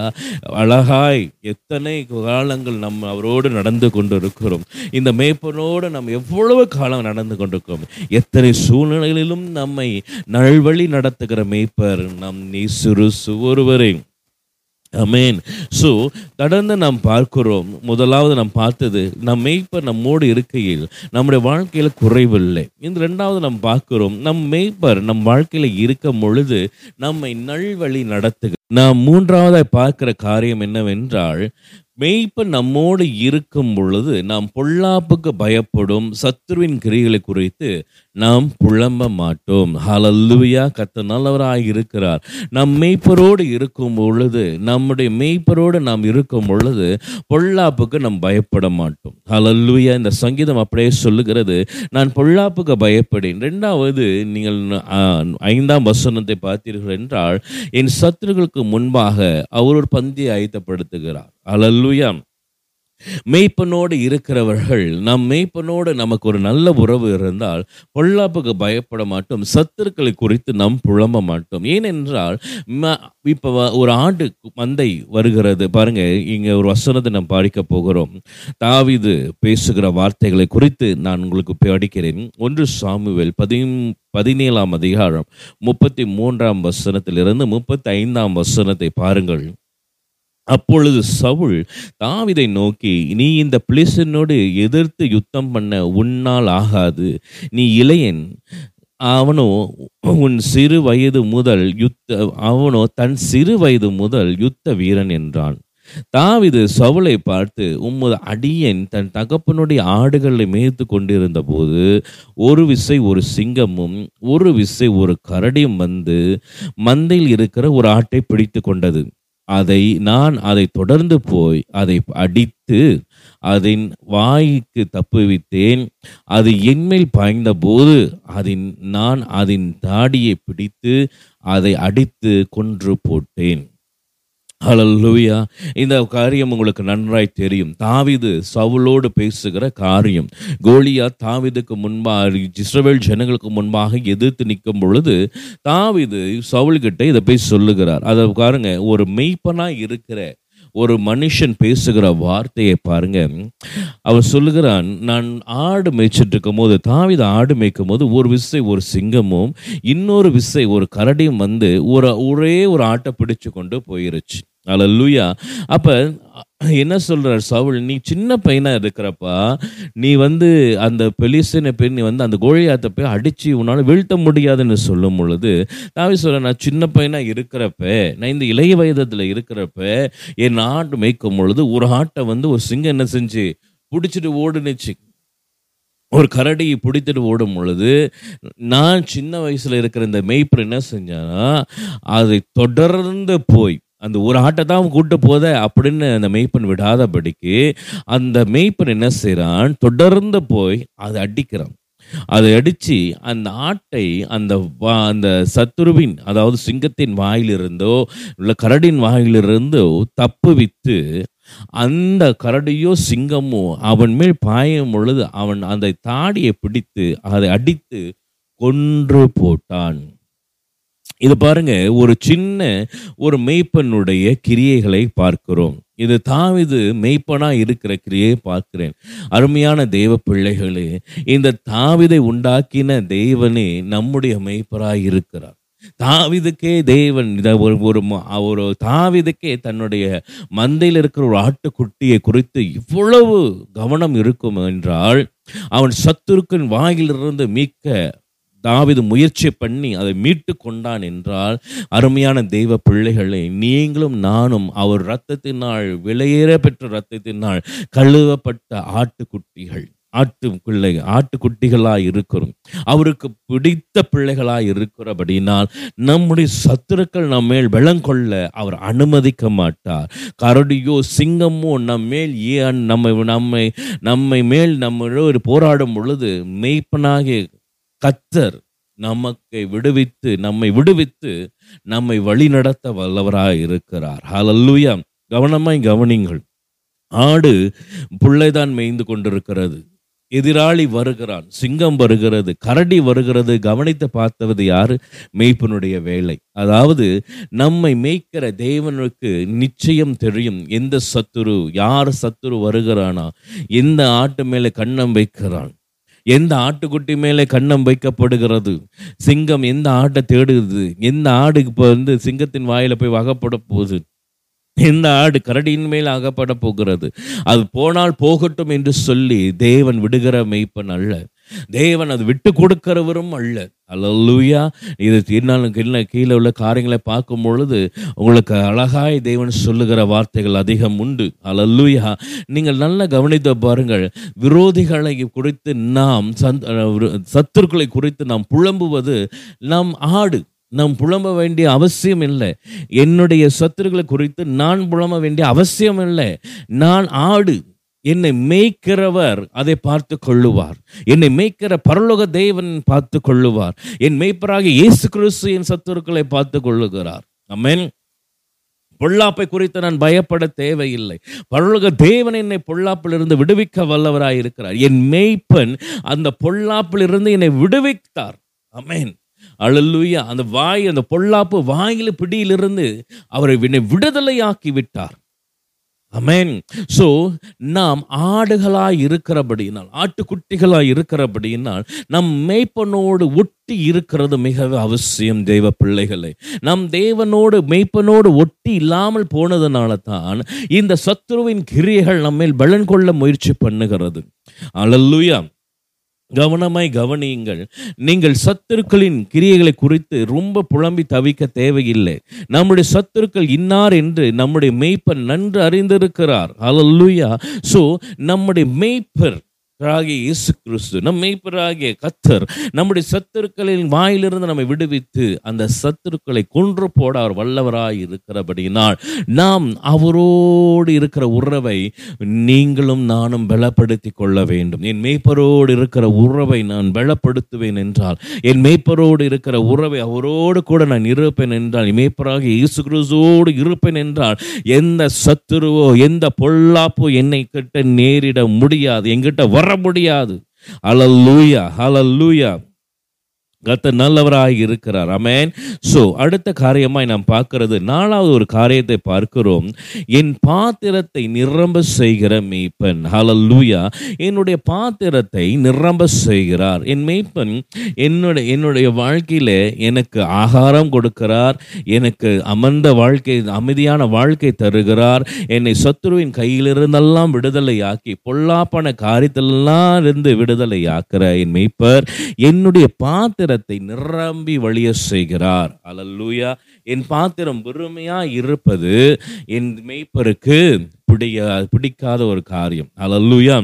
அழகாய் எத்தனை காலங்கள் நம்ம அவரோடு நடந்து கொண்டிருக்கிறோம். இந்த மேய்ப்பனோடு நம்ம எவ்வளவு காலம் நடந்து கொண்டிருக்கிறோம். எத்தனை சூழ்நிலைகளிலும் நம்மை நல்வழி நடத்துகிற மேய்ப்பர் நம் இயேசு ஒருவரே. அமேன். ஸோ தொடர்ந்து நாம் பார்க்கிறோம். முதலாவது நாம் பார்த்தது, நம் மேய்ப்பர் நம்மோடு இருக்கையில் நம்முடைய வாழ்க்கையில் குறைவில்லை. இந்த ரெண்டாவது நாம் பார்க்கிறோம், நம் மேய்ப்பர் நம் வாழ்க்கையில் இருக்கும் பொழுது நம்மை நல்வழி நடத்துக. நாம் மூன்றாவதாக பார்க்கிற காரியம் என்னவென்றால், மேய்ப்பர் நம்மோடு இருக்கும் பொழுது நாம் பொல்லாப்புக்கு பயப்படும், சத்துருவின் கிரிகளை குறித்து நாம் புலம்ப மாட்டோம். ஹல்லேலூயா. கர்த்தர் நல்லவராய் இருக்கிறார். நம் மேய்ப்பரோடு இருக்கும் பொழுது, நம்முடைய மேய்ப்பரோடு நாம் இருக்கும் பொழுது பொல்லாப்புக்கு நாம் பயப்பட மாட்டோம். ஹல்லேலூயா. இந்த சங்கீதம் அப்படியே சொல்லுகிறது, நான் பொல்லாப்புக்கு பயப்படேன். ரெண்டாவது, நீங்கள் ஐந்தாம் வசனத்தை பார்த்தீர்கள் என்றால், என் சத்துருக்களுக்கு முன்பாக அவர் ஒரு பந்தியை ஆயத்தப்படுத்துகிறார். ஹல்லேலூயா. மேய்ப்பனோடு இருக்கிறவர்கள், நம் மேய்ப்பனோடு நமக்கு ஒரு நல்ல உறவு இருந்தால் பொல்லாப்புக்கு பயப்பட மாட்டோம். சத்துருக்களை குறித்து நாம் புலம்ப மாட்டோம். ஏனென்றால் இப்போ ஒரு ஆண்டு மந்தை வருகிறது பாருங்க. இங்கே ஒரு வசனத்தை நாம் படிக்க போகிறோம். தாவீது பேசுகிற வார்த்தைகளை குறித்து நான் உங்களுக்கு படிக்கிறேன். ஒன்று சாமுவேல் பதி பதினேழாம் அதிகாரம் முப்பத்தி மூன்றாம் வசனத்திலிருந்து முப்பத்தி ஐந்தாம் வசனத்தை பாருங்கள். அப்பொழுது சவுல் தாவீதை நோக்கி, நீ இந்த பிலிஸ்தீனோடு எதிர்த்து யுத்தம் பண்ண உன்னால் ஆகாது. நீ இளையன், அவனோ உன் சிறு வயது முதல் யுத்த அவனோ தன் சிறு வயது முதல் யுத்த வீரன் என்றான். தாவீது சவுலை பார்த்து, உமது அடியன் தன் தகப்பனுடைய ஆடுகளை மேய்த்து கொண்டிருந்த போது ஒரு விசை ஒரு சிங்கமும் ஒரு விசை ஒரு கரடியும் வந்து மந்தையில் இருக்கிற ஒரு ஆட்டை பிடித்து கொண்டது. அதை நான் அதை தொடர்ந்து போய் அதை அடித்து அதன் வாய்க்கு தப்புவித்தேன். அது என்மேல் பாய்ந்தபோது அதன் நான் அதன் தாடியை பிடித்து அதை அடித்து கொன்று போட்டேன். ஹல்லேலூயா. இந்த காரியம் உங்களுக்கு நன்றாய் தெரியும். தாவீது சவுலோடு பேசுகிற காரியம். கோலியாத் தாவீதுக்கு முன்பாக, இஸ்ரவேல் ஜனங்களுக்கு முன்பாக எதிர்த்து நிற்கும் பொழுது தாவீது சவுல்கிட்ட இதை போய் சொல்லுகிறார். அதை பாருங்க, ஒரு மெய்ப்பனாய் இருக்கிற ஒரு மனுஷன் பேசுகிற வார்த்தையை பாருங்க. அவர் சொல்லுகிறான், நான் ஆடு மேய்ச்சிட்டு இருக்கும் போது, தாவீது ஆடு மேய்க்கும் போது ஒரு விசை ஒரு சிங்கமும் இன்னொரு விசை ஒரு கரடியும் வந்து ஒரு ஒரே ஒரு ஆட்டை பிடிச்சு கொண்டு போயிருச்சு. ஹல்லேலூயா. அப்போ என்ன சொல்கிறார் சவுல், நீ சின்ன பையனாக இருக்கிறப்பா, நீ வந்து அந்த பெலிஸ்தீனை போய் நீ வந்து அந்த கோலியாத்தை போய் அடித்து உன்னால் வீழ்த்த முடியாதுன்னு சொல்லும் பொழுது தாவீது சொல்கிறார், நான் சின்ன பையனாக இருக்கிறப்ப, நான் இந்த இளைய வயதத்தில் இருக்கிறப்ப, என் ஆட்டு மேய்க்கும் பொழுது ஒரு ஆட்டை வந்து ஒரு சிங்கம் என்ன செஞ்சு பிடிச்சிட்டு ஓடுனுச்சு. ஒரு கரடியை பிடித்துட்டு ஓடும் பொழுது நான் சின்ன வயசில் இருக்கிற இந்த மேய்ப்பர் என்ன செஞ்சான்னா, அதை தொடர்ந்து போய் அந்த ஒரு ஆட்டை தான் கூட்டு போத அப்படின்னு அந்த மேய்ப்பன் விடாதபடிக்கு அந்த மேய்ப்பன் என்ன செய்கிறான், தொடர்ந்து போய் அதை அடிக்கிறான். அதை அடித்து அந்த ஆட்டை அந்த அந்த சத்துருவின், அதாவது சிங்கத்தின் வாயிலிருந்தோ இல்லை கரடின் வாயிலிருந்தோ தப்புவித்து அந்த கரடியோ சிங்கமோ அவன் மேல் பாயும் பொழுது அவன் அந்த தாடியை பிடித்து அதை அடித்து கொன்று போட்டான். இது பாருங்க, ஒரு சின்ன ஒரு மேய்ப்பனுடைய கிரியைகளை பார்க்கிறோம். இது தாவீது மேய்ப்பனாக இருக்கிற கிரியை பார்க்கிறேன். அருமையான தேவ பிள்ளைகளே, இந்த தாவீதை உண்டாக்கின தேவனே நம்முடைய மேய்ப்பராய் இருக்கிறார். தாவீதுக்கே தேவன் ஒரு ஒரு தாவீதுக்கே தன்னுடைய மந்தையில் இருக்கிற ஒரு ஆட்டுக்குட்டியை குறித்து இவ்வளவு கவனம் இருக்கும் என்றால், அவன் சத்துருக்கின் வாயிலிருந்து மீட்க தாவீது முயற்சி பண்ணி அதை மீட்டு கொண்டான் என்றால், அருமையான தெய்வ பிள்ளைகளை, நீங்களும் நானும் அவர் இரத்தத்தினால், விலையேற பெற்ற இரத்தத்தினால் கழுவப்பட்ட ஆட்டுக்குட்டிகள், ஆட்டு பிள்ளை ஆட்டுக்குட்டிகளாய் இருக்கிறோம். அவருக்கு பிடித்த பிள்ளைகளாய் இருக்கிறபடினால் நம்முடைய சத்துருக்கள் நம்ம மேல் விளங்கொள்ள அவர் அனுமதிக்க மாட்டார். கரடியோ சிங்கமோ நம்ம மேல் ஏன் நம்ம நம்மை நம்மை மேல் நம்மளோடு போராடும் பொழுது மேய்ப்பனாகிய கர்த்தர் நமக்கு விடுவித்து நம்மை விடுவித்து நம்மை வழிநடத்த வல்லவராக இருக்கிறார். ஹல்லேலூயா. கவனமாய் கவனிங்கள். ஆடு புள்ளைதான் மேய்ந்து கொண்டிருக்கிறது, எதிராளி வருகிறான், சிங்கம் வருகிறது, கரடி வருகிறது. கவனித்து பார்த்தவது யாரு? மேய்ப்பனுடைய வேலை. அதாவது நம்மை மேய்க்கிற தேவனுக்கு நிச்சயம் தெரியும் எந்த சத்துரு, யார் சத்துரு வருகிறானா, எந்த ஆட்டு மேலே கண்ணம் வைக்கிறான், எந்த ஆட்டுக்குட்டி மேலே கண்ணம் வைக்கப்படுகிறது, சிங்கம் எந்த ஆட்டை தேடுது, எந்த ஆடு இப்போ வந்து சிங்கத்தின் வாயில போய் வகப்பட போகுது, இந்த ஆடு கரடியின் மேல் அகப்பட போகிறது, அது போனால் போகட்டும் என்று சொல்லி தேவன் விடுகிற மேய்ப்பன் அல்ல, தேவன் அது விட்டு கொடுக்கிறவரும் அல்ல. அல்லேலூயா. இது என்னாலும் கீழே கீழே உள்ள காரியங்களை பார்க்கும் பொழுது உங்களுக்கு அழகாய் தேவன் சொல்லுகிற வார்த்தைகள் அதிகம் உண்டு. அல்லேலூயா. நீங்கள் நல்லா கவனித்து பாருங்கள். விரோதிகளை குறித்து நாம் சத்துருக்களை குறித்து நாம் புலம்புவது நம் ஆடு. நாம் புலம்ப வேண்டிய அவசியம் இல்லை. என்னுடைய சத்துருக்களை குறித்து நான் புலம்ப வேண்டிய அவசியம் இல்லை. நான் ஆடு, என்னை மேய்க்கிறவர் அதை பார்த்து கொள்ளுவார். என்னை மேய்க்கிற பரலோக தேவன் பார்த்து கொள்ளுவார். என் மேய்ப்பராக இயேசு கிறிஸ்து என் சத்துருக்களை பார்த்து கொள்ளுகிறார். ஆமென். பொல்லாப்பை குறித்து நான் பயப்பட தேவையில்லை. பரலோக தேவன் என்னை பொல்லாப்பிலிருந்து விடுவிக்க வல்லவராயிருக்கிறார். என் மேய்ப்பன் அந்த பொல்லாப்பிலிருந்து என்னை விடுவித்தார். ஆமென். அல்லேலூயா. அந்த வாய், அந்த பொல்லாப்பு வாயில பிடியிலிருந்து அவரை விடுதலையாக்கி விட்டார். ஆமென். சோ நாம் ஆடுகளாய் இருக்கிறபடியினால், ஆட்டுக்குட்டிகளாய் இருக்கிறபடியினால் நம் மேய்ப்பனோடு ஒட்டி இருக்கிறது மிகவும் அவசியம். தெய்வ பிள்ளைகளை, நம் தேவனோடு மேய்ப்பனோடு ஒட்டி இல்லாமல் போனதுனால தான் இந்த சத்துருவின் கிரியைகள் நம்மேல் பலன் கொள்ள முயற்சி பண்ணுகிறது. அல்லேலூயா. கவனமாய் கவனியுங்கள். நீங்கள் சத்துருக்களின் கிரியைகளை குறித்து ரொம்ப புலம்பி தவிக்க தேவையில்லை. நம்முடைய சத்துருக்கள் இன்னார் என்று நம்முடைய மேய்ப்பன் நன்கு அறிந்திருக்கிறார். அல்லேலூயா. ஸோ நம்முடைய மேய்ப்பர் ஆகிய இயேசு கிறிஸ்து, நம் மேய்ப்பராகிய கர்த்தர் நம்முடைய சத்துருக்களின் வாயிலிருந்து நம்மை விடுவித்து அந்த சத்துருக்களை கொன்று போட அவர் வல்லவராய் இருக்கிறபடினால் நாம் அவரோடு இருக்கிற உறவை நீங்களும் நானும் பலப்படுத்தி கொள்ள வேண்டும். என் மேய்ப்பரோடு இருக்கிற உறவை நான் பலப்படுத்துவேன் என்றால், என் மேய்ப்பரோடு இருக்கிற உறவை அவரோடு கூட நான் இருப்பேன் என்றால், என் மேய்ப்பராகிய இயேசு கிறிஸ்துவோடு இருப்பேன் என்றால் எந்த சத்துருவோ எந்த பொல்லாப்போ என்னை கிட்ட நேரிட முடியாது, என்கிட்ட வர முடியாது. அல்லேலூயா. அல்லேலூயா. கர்த்தர் நல்லவராக இருக்கிறார். ஆமென். ஸோ அடுத்த காரியமாய் நாம் பார்க்கிறது, நாலாவது ஒரு காரியத்தை பார்க்கிறோம். என் பாத்திரத்தை நிரம்ப செய்கிற மேய்ப்பன். அல்லேலூயா. என்னுடைய பாத்திரத்தை நிரம்ப செய்கிறார் என் மேய்ப்பன். என்னுடைய என்னுடைய வாழ்க்கையில் எனக்கு ஆகாரம் கொடுக்கிறார், எனக்கு அமர்ந்த வாழ்க்கை, அமைதியான வாழ்க்கை தருகிறார், என்னை சத்துருவின் கையிலிருந்தெல்லாம் விடுதலையாக்கி பொல்லாப்பான காரியத்திலெல்லாம் இருந்து விடுதலையாக்கிற என் மேய்ப்பர் என்னுடைய பாத்திர நிரம்பி வழிய செய்கிறார். அல்லேலூயா. என் பாத்திரம் வெறுமையா இருப்பது என் மேய்ப்பருக்கு பிடிக்க பிடிக்காத ஒரு காரியம். அல்லேலூயா.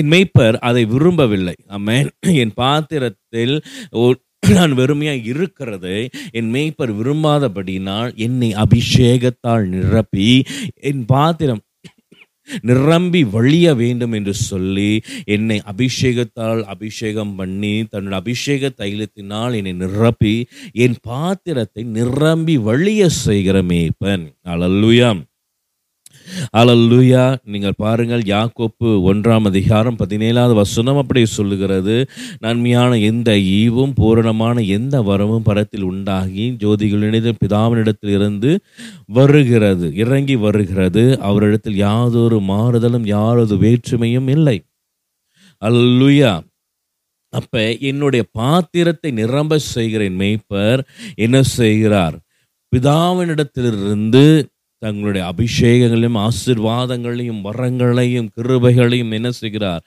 என் மேய்ப்பர் அதை விரும்பவில்லை. ஆமென். என் பாத்திரத்தில் நான் வெறுமையா இருக்கிறது என் மேய்ப்பர் விரும்பாதபடினால் என்னை அபிஷேகத்தால் நிரப்பி என் பாத்திரம் நிரம்பி வழிய வேண்டும் என்று சொல்லி என்னை அபிஷேகத்தால் அபிஷேகம் பண்ணி தன்னுடைய அபிஷேக தைலத்தினால் என்னை நிரப்பி என் பாத்திரத்தை நிரம்பி வழிய செய்கிற மேய்ப்பன். அல்லேலூயா. அல்லேலூயா. நீங்கள் பாருங்கள், யாக்கோப்பு ஒன்றாம் அதிகாரம் பதினேழாவது வசனம் அப்படி சொல்லுகிறது. நன்மையான எந்த ஈவும் பூரணமான எந்த வரமும் பரத்தில் உண்டாகி ஜோதிகளின் பிதாவினிடத்தில் இருந்து வருகிறது, இறங்கி வருகிறது. அவரிடத்தில் யாதொரு மாறுதலும் யாரது வேற்றுமையும் இல்லை. அல்லேலூயா. அப்ப என்னுடைய பாத்திரத்தை நிரம்ப செய்கிற மேய்ப்பர் என்ன செய்கிறார்? பிதாவினிடத்திலிருந்து தங்களுடைய அபிஷேகங்களையும் ஆசீர்வாதங்களையும் வரங்களையும் கிருபைகளையும் என்ன செய்கிறார்,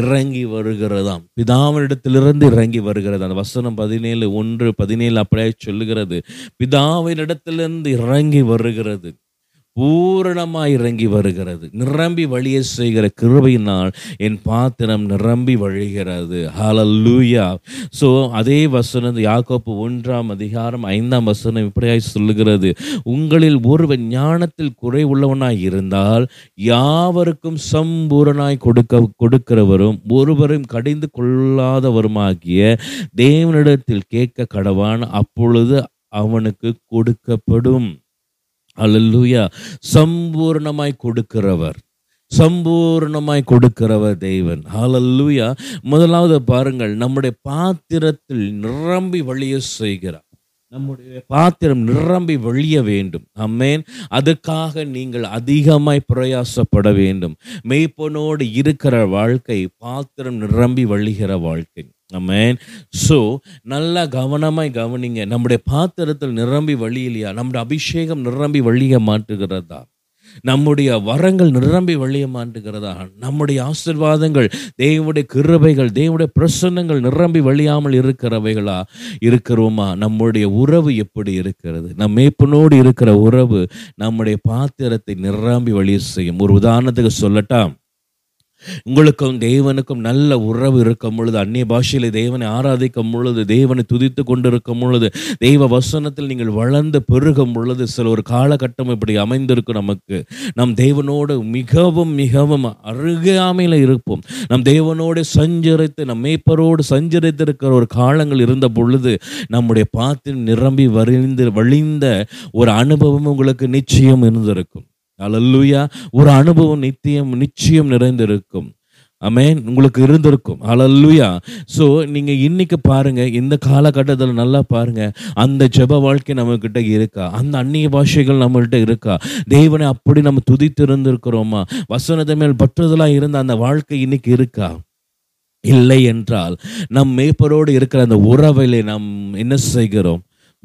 இறங்கி வருகிறதாம். பிதாவினிடத்திலிருந்து இறங்கி வருகிறது. அந்த வசனம் பதினேழு ஒன்று பதினேழு அப்படியே சொல்லுகிறது, பிதாவினிடத்திலிருந்து இறங்கி வருகிறது, பூரணமாய் இறங்கி வருகிறது, நிரம்பி வழியை செய்கிற கிருபையினால் என் பாத்திரம் நிரம்பி வழிகிறது. ஹல்லேலூயா. ஸோ அதே வசனம் யாக்கோப்பு ஒன்றாம் அதிகாரம் ஐந்தாம் வசனம் இப்படியாய் சொல்லுகிறது, உங்களில் ஒருவன் ஞானத்தில் குறைவுள்ளவனாய் இருந்தால் யாவருக்கும் சம்பூரணாய் கொடுக்க கொடுக்கிறவரும் ஒருவரும் கடிந்து கொள்ளாதவருமாகிய தேவனிடத்தில் கேட்க கடவான், அப்பொழுது அவனுக்கு கொடுக்கப்படும். அல்லேலூயா. சம்பூர்ணமாய் கொடுக்கிறவர், சம்பூர்ணமாய் கொடுக்கிறவர் தேவன். அல்லேலூயா. முதலாவது பாருங்கள், நம்முடைய பாத்திரத்தில் நிரம்பி வழிய செய்கிறார். நம்முடைய பாத்திரம் நிரம்பி வழிய வேண்டும். ஆமென். அதுக்காக நீங்கள் அதிகமாய் பிரயாசப்பட வேண்டும். மெய்ப்பனோடு இருக்கிற வாழ்க்கை பாத்திரம் நிரம்பி வழிகிற வாழ்க்கை. ஆமென். ஸோ நல்லா கவனமாய் கவனிங்க, நம்முடைய பாத்திரத்தில் நிரம்பி வழியிலையா? நம்முடைய அபிஷேகம் நிரம்பி வழிய மாட்டுகிறதா? நம்முடைய வரங்கள் நிரம்பி வழிய மாட்டுகிறதா? நம்முடைய ஆசீர்வாதங்கள், தேவனுடைய கிருபைகள், தேவனுடைய பிரசன்னங்கள் நிரம்பி வழியாமல் இருக்கிறவைகளா இருக்கிறோமா? நம்முடைய உறவு எப்படி இருக்கிறது? நம் மேய்ப்பனோடு இருக்கிற உறவு நம்முடைய பாத்திரத்தை நிரம்பி வழிய செய்யும். ஒரு உதாரணத்துக்கு சொல்லட்டா, உங்களுக்கும் தேவனுக்கும் நல்ல உறவு இருக்கும் பொழுது, அந்நிய பாஷையிலே தேவனை ஆராதிக்கும் பொழுது, தேவனை துதித்து கொண்டிருக்கும் பொழுது, தெய்வ வசனத்தில் நீங்கள் வளர்ந்து பெருகும் பொழுது, சில ஒரு காலகட்டம் இப்படி அமைந்திருக்கும். நமக்கு நம் தேவனோடு மிகவும் மிகவும் அருகாமையில் இருப்போம். நம் தேவனோடு சஞ்சரித்து, நம் மேய்ப்பரோடு சஞ்சரித்திருக்கிற ஒரு காலங்கள் இருந்த பொழுது, நம்முடைய பாத்திரம் நிரம்பி வழிந்து வழிந்த ஒரு அனுபவம் உங்களுக்கு நிச்சயம் இருந்திருக்கும். அல்லேலூயா. ஒரு அனுபவம் நித்தியம் நிச்சயம் நிறைந்திருக்கும். ஆமென். உங்களுக்கு இருந்திருக்கும். அல்லேலூயா. ஸோ நீங்கள் இன்னைக்கு பாருங்க, இந்த காலகட்டத்தில் நல்லா பாருங்க, அந்த ஜெப வாழ்க்கை நம்மகிட்ட இருக்கா? அந்த அந்நிய பாஷைகள் நம்மகிட்ட இருக்கா? தேவனை அப்படி நம்ம துதித்து இருந்திருக்கிறோமா? வசனத்தை மேல் பற்றுதலாக இருந்த அந்த வாழ்க்கை இன்னைக்கு இருக்கா? இல்லை என்றால் நம் மேய்ப்பரோடு இருக்கிற அந்த உறவிலே நாம் என்ன செய்கிறோம்?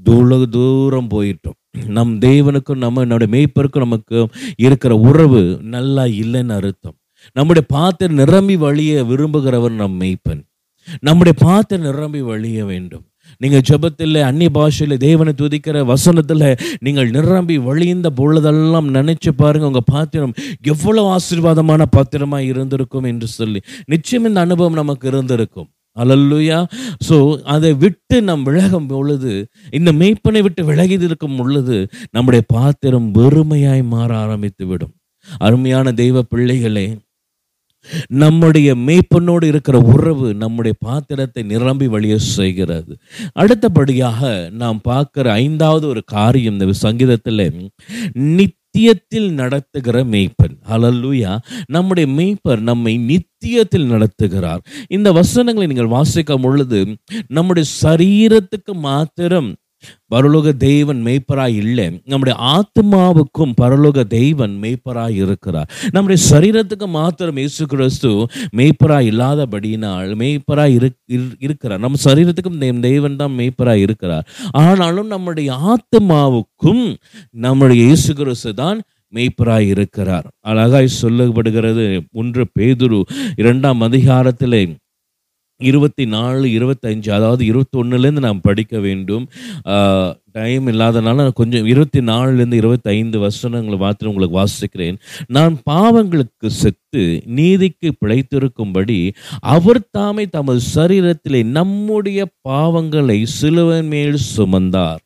தூர தூரம் போயிட்டோம். நம் தேவனுக்கும் நம்ம நம்முடைய மேய்ப்பருக்கும் நமக்கு இருக்கிற உறவு நல்லா இல்லைன்னு அர்த்தம். நம்முடைய பாத்திரம் நிரம்பி வழிய விரும்புகிறவர் நம் மேய்ப்பன். நம்முடைய பாத்திரம் நிரம்பி வழிய வேண்டும். நீங்கள் ஜெபத்தில், அந்நிய பாஷையில், தேவனை துதிக்கிற வசனத்தில் நீங்கள் நிரம்பி வழிந்த பொழுதெல்லாம் நினைச்சு பாருங்கள், உங்கள் பாத்திரம் எவ்வளவு ஆசீர்வாதமான பாத்திரமாக இருந்திருக்கும் என்று சொல்லி நிச்சயம் இந்த அனுபவம் நமக்கு இருந்திருக்கும். அல்லேலூயா. ஸோ அதை விட்டு நம் விலகும் பொழுது, இந்த மேய்ப்பனை விட்டு விலகி இருக்கும் பொழுது, நம்முடைய பாத்திரம் வெறுமையாய் மாற ஆரம்பித்து விடும். அருமையான தெய்வ பிள்ளைகளே, நம்முடைய மேய்ப்பனோடு இருக்கிற உறவு நம்முடைய பாத்திரத்தை நிரம்பி வழிய செய்கிறது. அடுத்தபடியாக நாம் பார்க்கிற ஐந்தாவது ஒரு காரியம் இந்த சங்கீதத்தில், நித்தியத்தில் நடத்துகிற மேய்ப்பன். அல்லேலூயா. நம்முடைய மேய்ப்பர் நம்மை நித்தியத்தில் நடத்துகிறார். இந்த வசனங்களை நீங்கள் வாசிக்கும் பொழுது, நம்முடைய சரீரத்துக்கு மாத்திரம் பரலோக தெய்வன் மேய்ப்பராய் இல்லை, நம்முடைய ஆத்மாவுக்கும் பரலோக தெய்வன் மேய்ப்பராய் இருக்கிறார். நம்முடைய சரீரத்துக்கு மாத்திரம் இயேசு கிறிஸ்து மேய்ப்பராய் இல்லாதபடியினால் மேய்ப்பராய் இருக்கிறார். நம்ம சரீரத்துக்கும் தெய்வன் தான் மேய்ப்பராய் இருக்கிறார். ஆனாலும் நம்முடைய ஆத்மாவுக்கும் நம்முடைய இயேசு கிறிஸ்து தான் மேய்ப்பராய் இருக்கிறார். அழகாய் சொல்லப்படுகிறது ஒன்று பேதுரு இரண்டாம் அதிகாரத்திலே இருபத்தி நாலு இருபத்தஞ்சு அதாவது இருபத்தொன்னுலேருந்து நாம் படிக்க வேண்டும். டைம் இல்லாதனால கொஞ்சம் இருபத்தி நாலுலேருந்து இருபத்தைந்து வசனங்களை மாத்திரம் உங்களுக்கு வாசிக்கிறேன். நான் பாவங்களுக்கு செத்து நீதிக்கு பிழைத்திருக்கும்படி அவர் தாமே தமது சரீரத்திலே நம்முடைய பாவங்களை சிலுவையின் மேல் சுமந்தார்.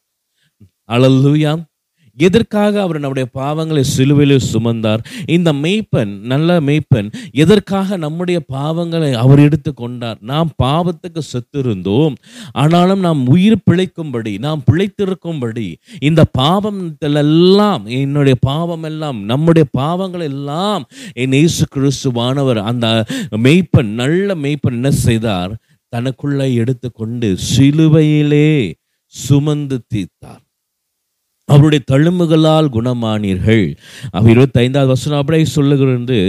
அல்லேலூயா. எதற்காக அவர் நம்முடைய பாவங்களை சிலுவையிலே சுமந்தார்? இந்த மேய்ப்பன், நல்ல மேய்ப்பன், எதற்காக நம்முடைய பாவங்களை அவர் எடுத்து கொண்டார்? நாம் பாவத்துக்கு செத்திருந்தோம், ஆனாலும் நாம் உயிர் பிழைக்கும்படி, நாம் பிழைத்திருக்கும்படி, இந்த பாவத்திலெல்லாம் என்னுடைய பாவம் எல்லாம், நம்முடைய பாவங்கள் எல்லாம் என் இயேசு கிறிஸ்துவானவர், அந்த மேய்ப்பன், நல்ல மேய்ப்பன் என்ன செய்தார்? தனக்குள்ளே எடுத்து கொண்டு சிலுவையிலே சுமந்து தீர்த்தார். அவருடைய தழும்புகளால் குணமானீர்கள். அவர் இருபத்தைந்தாவது வசனம் அப்படியே சொல்லுகிறது,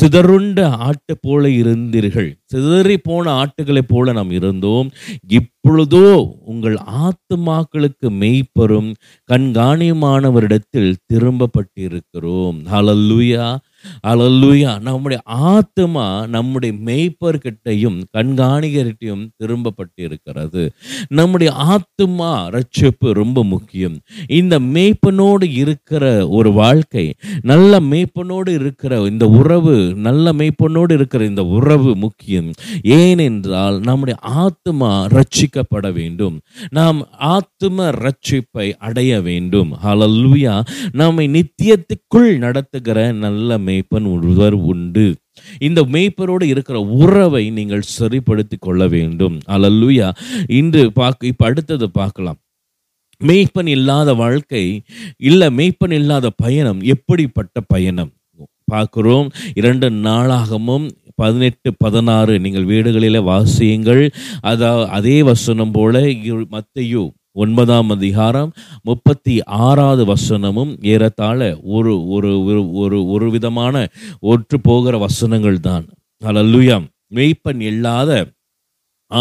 சிதறுண்ட ஆட்டை போல இருந்தீர்கள், சிதறி போன ஆட்டுகளைப் போல நாம் இருந்தோம், இப்பொழுதோ உங்கள் ஆத்துமாக்களுக்கு மெய்ப்பெரும் கண்காணியமானவரிடத்தில் திரும்பப்பட்டிருக்கிறோம். ஹல்லேலூயா, ஹல்லேலூயா. நம்முடைய ஆத்துமா நம்முடைய மெய்ப்பர்கிட்டையும் கண்காணிகர்கிட்டையும் திரும்பப்பட்டிருக்கிறது. நம்முடைய ஆத்துமா ரட்சிப்பு ரொம்ப முக்கியம். இந்த மேய்ப்பனோடு இருக்கிற ஒரு வாழ்க்கை, நல்ல மேய்ப்பனோடு இருக்கிற இந்த உறவு, நல்ல மேய்ப்பனோடு இருக்கிற இந்த உறவு முக்கியம். ஏனென்றால் நம்முடைய ஆத்துமா ரட்சிக்கப்பட வேண்டும், நாம் ஆத்தும ரட்சிப்பை அடைய வேண்டும். ஹல்லேலூயா. நம்மை நித்தியத்துக்குள் நடத்துகிற நல்ல மேய்ப்பன் ஒருவர் உண்டு. இந்த மேய்ப்பரோடு இருக்கிற உறவை நீங்கள் சரிப்படுத்திக் கொள்ள வேண்டும். ஹல்லேலூயா. இன்று பார்க்க இப்ப அடுத்தது பார்க்கலாம். மேய்ப்பன் இல்லாத வாழ்க்கை இல்லை, மேய்ப்பன் இல்லாத பயணம் எப்படிப்பட்ட பயணம் பார்க்கிறோம். இரண்டு நாளாகமும் பதினெட்டு பதினாறு நீங்கள் வீடுகளில் வாசியுங்கள். அதா அதே வசனம் போல மத்தேயு ஒன்பதாம் அதிகாரம் முப்பத்தி ஆறாவது வசனமும் ஏறத்தாழ ஒரு ஒரு ஒரு ஒரு விதமான ஒற்று போகிற வசனங்கள் தான். ஹல்லேலூயா. மேய்ப்பன் இல்லாத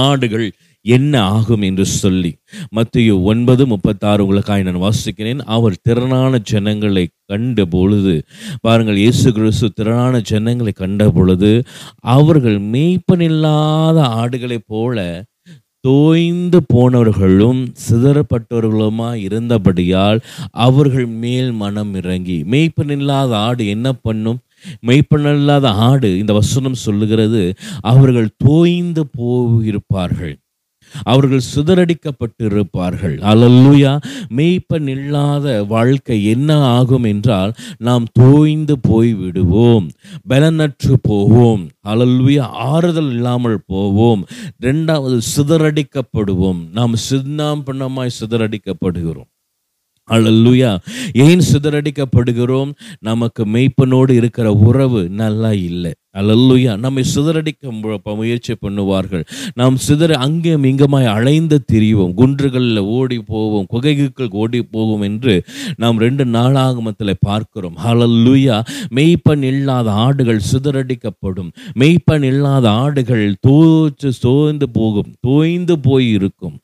ஆடுகள் என்ன ஆகும் என்று சொல்லி மத்தேயு ஒன்பது முப்பத்தி ஆறு உங்களுக்காக நான் வாசிக்கிறேன். அவர் திரளான ஜனங்களை கண்ட பொழுது, பாருங்கள், இயேசு கிறிஸ்து திரளான ஜனங்களை கண்ட பொழுது அவர்கள் மேய்ப்பனில்லாத ஆடுகளைப் போல தோய்ந்து போனவர்களும் சிதறப்பட்டவர்களுமாய் இருந்தபடியால் அவர்கள் மேல் மனம் இறங்கி. மேய்ப்பனில்லாத ஆடு என்ன பண்ணும்? மெய்ப்பனில்லாத ஆடு, இந்த வசனம் சொல்லுகிறது, அவர்கள் தோய்ந்து போயிருப்பார்கள், அவர்கள் சிதறடிக்கப்பட்டிருப்பார்கள். ஹல்லேலூயா. மெய்ப்பன் இல்லாத வாழ்க்கை என்ன ஆகும் என்றால் நாம் தோய்ந்து போய் விடுவோம், பலனற்று போவோம். ஹல்லேலூயா. ஆறுதல் இல்லாமல் போவோம். ரெண்டாவது, சிதறடிக்கப்படுவோம். நாம் சின்னாம் பின்னமாய் சிதறடிக்கப்படுகிறோம். ஹல்லேலூயா. ஏன் சிதறடிக்கப்படுகிறோம்? நமக்கு மெய்ப்பனோடு இருக்கிற உறவு நல்லா இல்லை. ஹல்லேலூயா. நம்மை சிதறடிக்க முயற்சி பண்ணுவார்கள். நாம் சிதற அங்கேயும் இங்குமாய் அலைந்து திரிவோம், குன்றுகளில் ஓடி போவோம், குகைகள் ஓடி போவோம் என்று நாம் ரெண்டு நாளாகமத்தில் பார்க்கிறோம். ஹல்லேலூயா. மெய்ப்பன் இல்லாத ஆடுகள் சிதறடிக்கப்படும். மெய்ப்பன் இல்லாத ஆடுகள் தோய்ச்சு தோய்ந்து போகும், தோய்ந்து போய் இருக்கும்.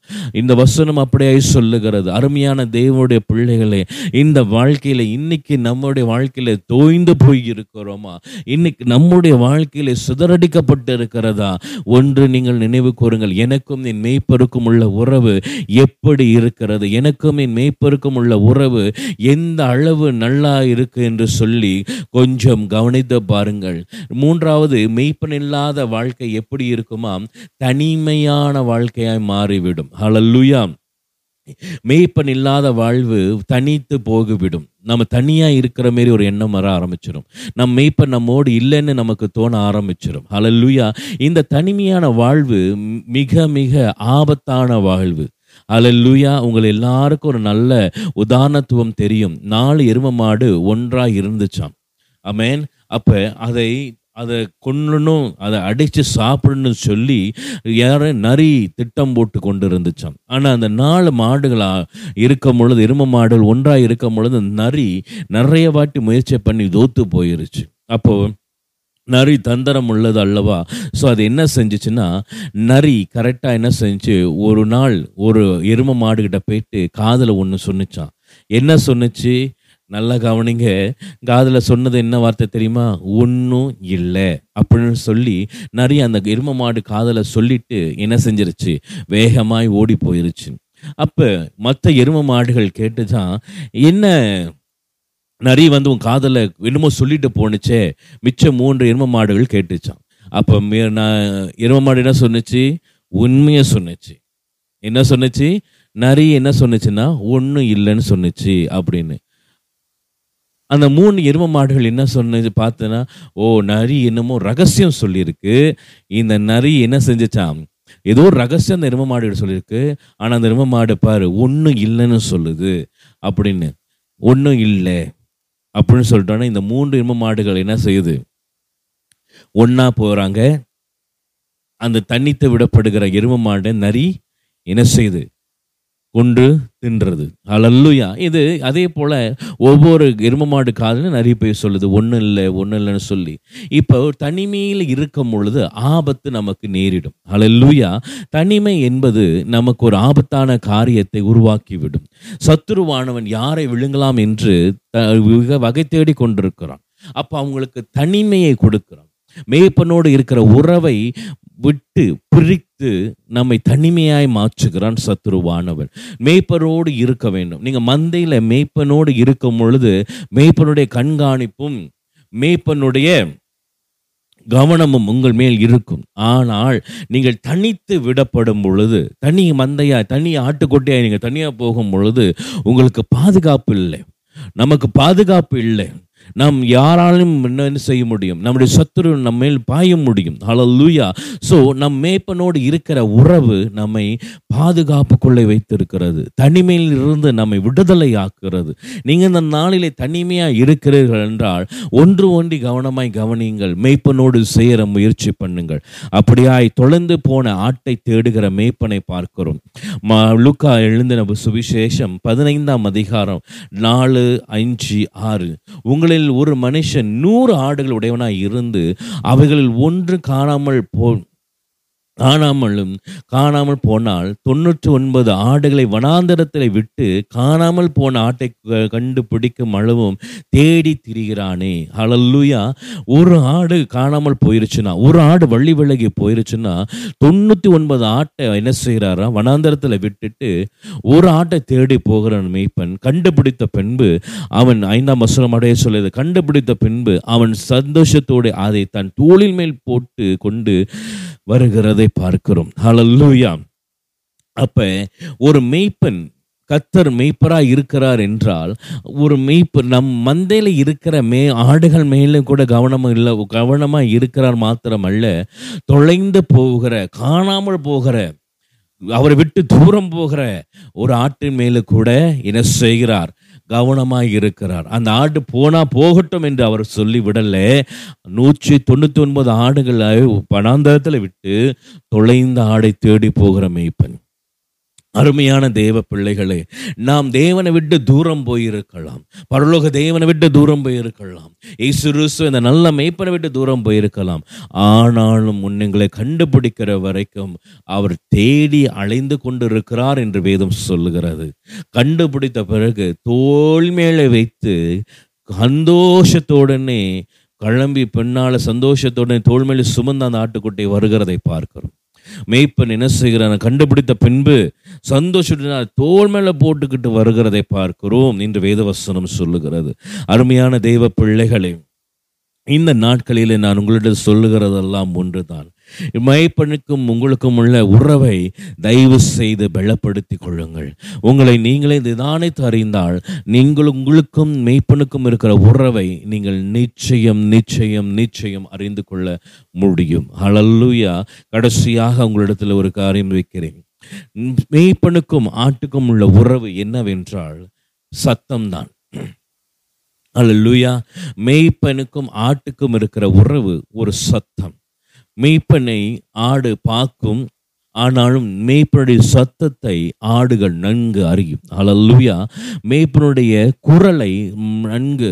இந்த வசனம் அப்படியே சொல்லுகிறது, அருமையான தேவனுடைய பிள்ளைகளே, இந்த வாழ்க்கையில் இன்னைக்கு நம்முடைய வாழ்க்கையில் தோய்ந்து போய் இருக்கிறோமா? இன்னைக்கு நம்முடைய வாழ்க்கையிலே சிதறடிக்கப்பட்டு இருக்கிறதா? ஒன்று நீங்கள் நினைவு கூறுங்கள், எனக்கும் என் மேய்ப்பருக்கும் உள்ள உறவு எப்படி இருக்கிறது, எனக்கும் என் மேய்ப்பருக்கும் உள்ள உறவு எந்த அளவு நல்லா இருக்கு என்று சொல்லி கொஞ்சம் கவனித்து பாருங்கள். மூன்றாவது, மேய்ப்பன் இல்லாத வாழ்க்கை எப்படி இருக்குமா? தனிமையான வாழ்க்கையாய் மாறிவிடும். ஹல்லேலூயா. மேய்ப்பன் இல்லாத வாழ்வு தனித்து போகிவிடும். நம்ம தனியாக இருக்கிற மாரி ஒரு எண்ணம் வர ஆரம்பிச்சிடும். நம்ம மெய்ப்பன் நம்மோடு இல்லைன்னு நமக்கு தோண ஆரம்பிச்சிடும். ஹல்லேலூயா. இந்த தனிமையான வாழ்வு மிக மிக ஆபத்தான வாழ்வு. ஹல்லேலூயா. உங்களை எல்லாருக்கும் ஒரு நல்ல உதாரணத்துவம் தெரியும். நாலு எரும மாடு ஒன்றாக இருந்துச்சாம். ஆமென். அப்போ அதை அதை கொல்லணும், அதை அடித்து சாப்பிடணும்னு சொல்லி யார நரி திட்டம் போட்டு கொண்டு இருந்துச்சான். ஆனால் அந்த நாலு மாடுகளாக இருக்கும் பொழுது, எரும மாடுகள் ஒன்றாக இருக்கும் பொழுது, நரி நிறைய வாட்டி முயற்சி பண்ணி தோத்து போயிருச்சு. அப்போது நரி தந்திரம் உள்ளது அல்லவா? ஸோ அது என்ன செஞ்சிச்சுன்னா, நரி கரெக்டாக என்ன செஞ்சு, ஒரு நாள் ஒரு எரும மாடுகிட்ட போயிட்டு காதில் ஒன்று சொன்னிச்சான். என்ன சொன்னிச்சு? நல்லா கவனிங்க. காதில் சொன்னது என்ன வார்த்தை தெரியுமா? ஒன்றும் இல்லை அப்படின்னு சொல்லி நிறைய அந்த எரும மாடு காதில் சொல்லிட்டு என்ன செஞ்சிருச்சு? வேகமாய் ஓடி போயிருச்சு. அப்போ மற்ற எரும மாடுகள் கேட்டுச்சான், என்ன நிறைய வந்து உன் காதில் என்னமோ சொல்லிட்டு போணுச்சே. மிச்சம் மூன்று எரும மாடுகள் கேட்டுச்சான். அப்போ நான் எரும மாடு என்ன சொன்னிச்சு? உண்மையை சொன்னிச்சு. என்ன சொன்னிச்சு? நிறைய என்ன சொன்னிச்சுன்னா ஒன்றும் இல்லைன்னு சொன்னிச்சு அப்படின்னு. அந்த மூணு எரும மாடுகள் என்ன சொன்னது பார்த்தனா, ஓ, நரி என்னமோ ரகசியம் சொல்லியிருக்கு. இந்த நரி என்ன செஞ்சிச்சான்? ஏதோ ஒரு ரகசியம் அந்த எரும மாடுகள் சொல்லியிருக்கு. ஆனால் அந்த எரும மாடு பாரு ஒன்றும் இல்லைன்னு சொல்லுது அப்படின்னு. ஒன்றும் இல்லை அப்படின்னு சொல்லிட்டோன்னா இந்த மூன்று எரும மாடுகள் என்ன செய்யுது? ஒன்றா போகிறாங்க. அந்த தண்ணித்து விடப்படுகிற எரும மாடு நரி என்ன செய்யுது? கொண்டு தின்றது. அல்லேலூயா. இது அதே போல ஒவ்வொரு எரும மாடு காதுலையும் நிறைய பேர் சொல்லுது ஒன்றும் இல்லை ஒன்றும் இல்லைன்னு சொல்லி. இப்போ தனிமையில் இருக்கும் பொழுது ஆபத்து நமக்கு நேரிடும். அல்லேலூயா. தனிமை என்பது நமக்கு ஒரு ஆபத்தான காரியத்தை உருவாக்கிவிடும். சத்துருவானவன் யாரை விழுங்கலாம் என்று வகை தேடி கொண்டிருக்கிறான். அப்போ அவங்களுக்கு தனிமையை கொடுக்கிறான். மேய்ப்பனோடு இருக்கிற உறவை விட்டு பிரித்து நம்மை தனிமையாய் மாற்றுகிறான் சத்துருவானவன். மேய்ப்பனோடு இருக்க வேண்டும். நீங்கள் மந்தையில் மேய்ப்பனோடு இருக்கும் பொழுது மேய்ப்பனுடைய கண்காணிப்பும் மேய்ப்பனுடைய கவனமும் உங்கள் மேல் இருக்கும். ஆனால் நீங்கள் தனித்து விடப்படும் பொழுது, தனி மந்தையா தனி ஆட்டுக்கொட்டையாய் நீங்கள் தனியாக போகும் பொழுது உங்களுக்கு பாதுகாப்பு இல்லை, நமக்கு பாதுகாப்பு இல்லை. நாம் யாராலும் என்ன செய்ய முடியும்? நம்முடைய சத்துரு நம்ம மேல் பாய முடியும். ஹல்லேலூயா. ஸோ நம் மேய்ப்பனோடு இருக்கிற உறவு நம்மை பாதுகாப்புக்குள்ளே வைத்திருக்கிறது, தனிமையில் இருந்து நம்மை விடுதலை ஆக்குகிறது. நீங்கள் இந்த நாளிலே தனிமையாக இருக்கிறீர்கள் என்றால் ஒன்று ஒன்றி கவனமாய் கவனியுங்கள். மேய்ப்பனோடு சேர முயற்சி பண்ணுங்கள். அப்படியாய் தொலைந்து போன ஆட்டை தேடுகிற மேய்ப்பனை பார்க்கிறோம். லூக்கா எழுதின சுவிசேஷம் பதினைந்தாம் அதிகாரம் நாலு ஐந்து ஆறு. உங்களை ஒரு மனுஷன் நூறு ஆடுகள் உடையவனாய் இருந்து அவைகளில் ஒன்று காணாமல் போ காணாமலும் காணாமல் போனால் தொன்னூற்றி ஒன்பது ஆடுகளை வனாந்தரத்தில் விட்டு காணாமல் போன ஆட்டை கண்டுபிடிக்கும் அளவும் தேடி திரிகிறானே. ஹல்லேலூயா. ஒரு ஆடு காணாமல் போயிருச்சுன்னா, ஒரு ஆடு வள்ளி விலகி போயிருச்சுன்னா தொண்ணூற்றி ஒன்பது ஆட்டை என்ன செய்கிறாரா, வனாந்தரத்தில் விட்டுட்டு ஒரு ஆட்டை தேடி போகிற மேய்ப்பன் கண்டுபிடித்த பின்பு அவன் ஐந்தாம் வசனம் அடைய சொல்லுது, கண்டுபிடித்த பின்பு அவன் சந்தோஷத்தோடு அதை தன் தோளின் மேல் போட்டு கொண்டு வருகிறதை பார்க்கிறோம். ஹல்லேலூயா. அப்ப ஒரு மேய்ப்பன், கர்த்தர் மேய்ப்பராக இருக்கிறார் என்றால் ஒரு மேய்ப்பர் நம் மந்தையில் இருக்கிற மே ஆடுகள் மேலே கூட கவனமாக இல்லை, கவனமாக இருக்கிறார் மாத்திரமல்ல, தொலைந்து போகிற காணாமல் போகிற அவரை விட்டு தூரம் போகிற ஒரு ஆட்டின் மேலே கூட என்ன செய்கிறார், கவனமாக இருக்கிறார். அந்த ஆடு போனா போகட்டும் என்று அவர் சொல்லி விடல. நூற்றி தொண்ணூற்றி ஒன்பது ஆடுகளை பணாந்தரத்தில் விட்டு தொலைந்த ஆடை தேடி போகிற மேய்ப்பன். அருமையான தேவ பிள்ளைகளே, நாம் தேவனை விட்டு தூரம் போயிருக்கலாம், பரலோக தேவனை விட்டு தூரம் போயிருக்கலாம், இயேசு கிறிஸ்து இந்த நல்ல மேய்ப்பனை விட்டு தூரம் போயிருக்கலாம். ஆனாலும் உன்னைங்களை கண்டுபிடிக்கிற வரைக்கும் அவர் தேடி அலைந்து கொண்டு இருக்கிறார் என்று வேதம் சொல்லுகிறது. கண்டுபிடித்த பிறகு தோள் மேலே வைத்து சந்தோஷத்தோடனே கிளம்பி பின்னால சந்தோஷத்தோடனே தோள் மேலே சுமந்த அந்த ஆட்டுக்குட்டை வருகிறதை பார்க்கிறோம். மேய்ப்பன் என்ன செய்கிறான், கண்டுபிடித்த பின்பு சந்தோஷத்தினால் தோள் மேல போட்டுக்கிட்டு வருகிறதை பார்க்கிறோம் என்று வேதவசனம் சொல்லுகிறது. அருமையான தெய்வ பிள்ளைகளே, இந்த நாட்களிலே நான் உங்களிடம் சொல்லுகிறதெல்லாம் ஒன்றுதான். மேய்ப்பனுக்கும் உங்களுக்கும் உள்ள உறவை தயவு செய்து பலப்படுத்திக் கொள்ளுங்கள். உங்களை நீங்களே நிதானித்து அறிந்தால் நீங்கள் உங்களுக்கும் மேய்ப்பனுக்கும் இருக்கிற உறவை நீங்கள் நிச்சயம் நிச்சயம் நிச்சயம் அறிந்து கொள்ள முடியும். ஹல்லேலூயா. கடைசியாக உங்களிடத்தில் ஒரு காரியம் வைக்கிறேன். மேய்ப்பனுக்கும் ஆட்டுக்கும் உள்ள உறவு என்னவென்றால் சத்தம்தான். அல்லேலூயா. மேய்ப்பனுக்கும் ஆட்டுக்கும் இருக்கிற உறவு ஒரு சத்தம். மேய்ப்பனை ஆடு பார்க்கும், ஆனாலும் மேய்ப்பனுடைய சத்தத்தை ஆடுகள் நன்கு அறியும். அல்லேலூயா. மேய்ப்பனுடைய குரலை நன்கு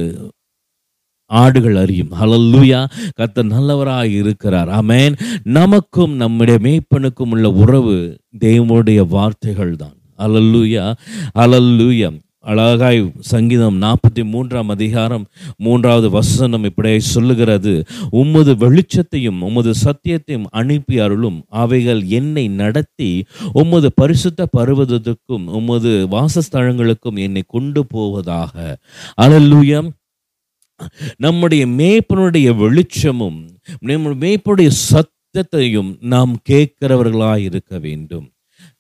ஆடுகள் அறியும். ஹல்லேலூயா. கர்த்தர் நல்லவராக இருக்கிறார். ஆமென். நமக்கும் நம்முடைய மேய்ப்பனுக்கும் உள்ள உறவு தேவனுடைய வார்த்தைகள் தான். அல்லேலூயா. அல்லேலூயா. அழகாய் சங்கீதம் நாற்பத்தி மூன்றாம் அதிகாரம் மூன்றாவது வசனம் இப்படியே சொல்லுகிறது, உமது வெளிச்சத்தையும் உமது சத்தியத்தையும் அனுப்பி அருளும், அவைகள் என்னை நடத்தி உமது பரிசுத்த பர்வதத்துக்கும் உமது வாசஸ்தலங்களுக்கும் என்னை கொண்டு போவதாக. அல்லேலூயா. நம்முடைய மேய்ப்பனுடைய வெளிச்சமும் நம்முடைய மேய்ப்பனுடைய சத்தியத்தையும் நாம் கேட்கிறவர்களாய் இருக்க வேண்டும்.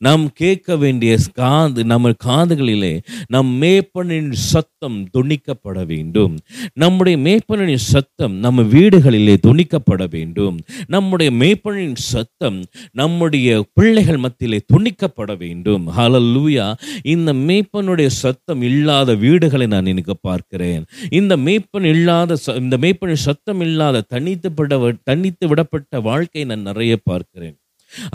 நாம் கேட்க வேண்டிய காது நம்ம காதுகளிலே நம் மேய்ப்பனின் சத்தம் துணிக்கப்பட வேண்டும். நம்முடைய மேய்ப்பனின் சத்தம் நம்ம வீடுகளிலே துணிக்கப்பட வேண்டும். நம்முடைய மேய்ப்பனின் சத்தம் நம்முடைய பிள்ளைகள் மத்தியிலே துணிக்கப்பட வேண்டும். ஹல்லேலூயா. இந்த மேய்ப்பனுடைய சத்தம் இல்லாத வீடுகளை நான் எனக்கு பார்க்கிறேன். இந்த மேய்ப்பன் இல்லாத இந்த மேய்ப்பனின் சத்தம் இல்லாத தனித்து விட தனித்து விடப்பட்ட வாழ்க்கையை நான் நிறைய பார்க்கிறேன்.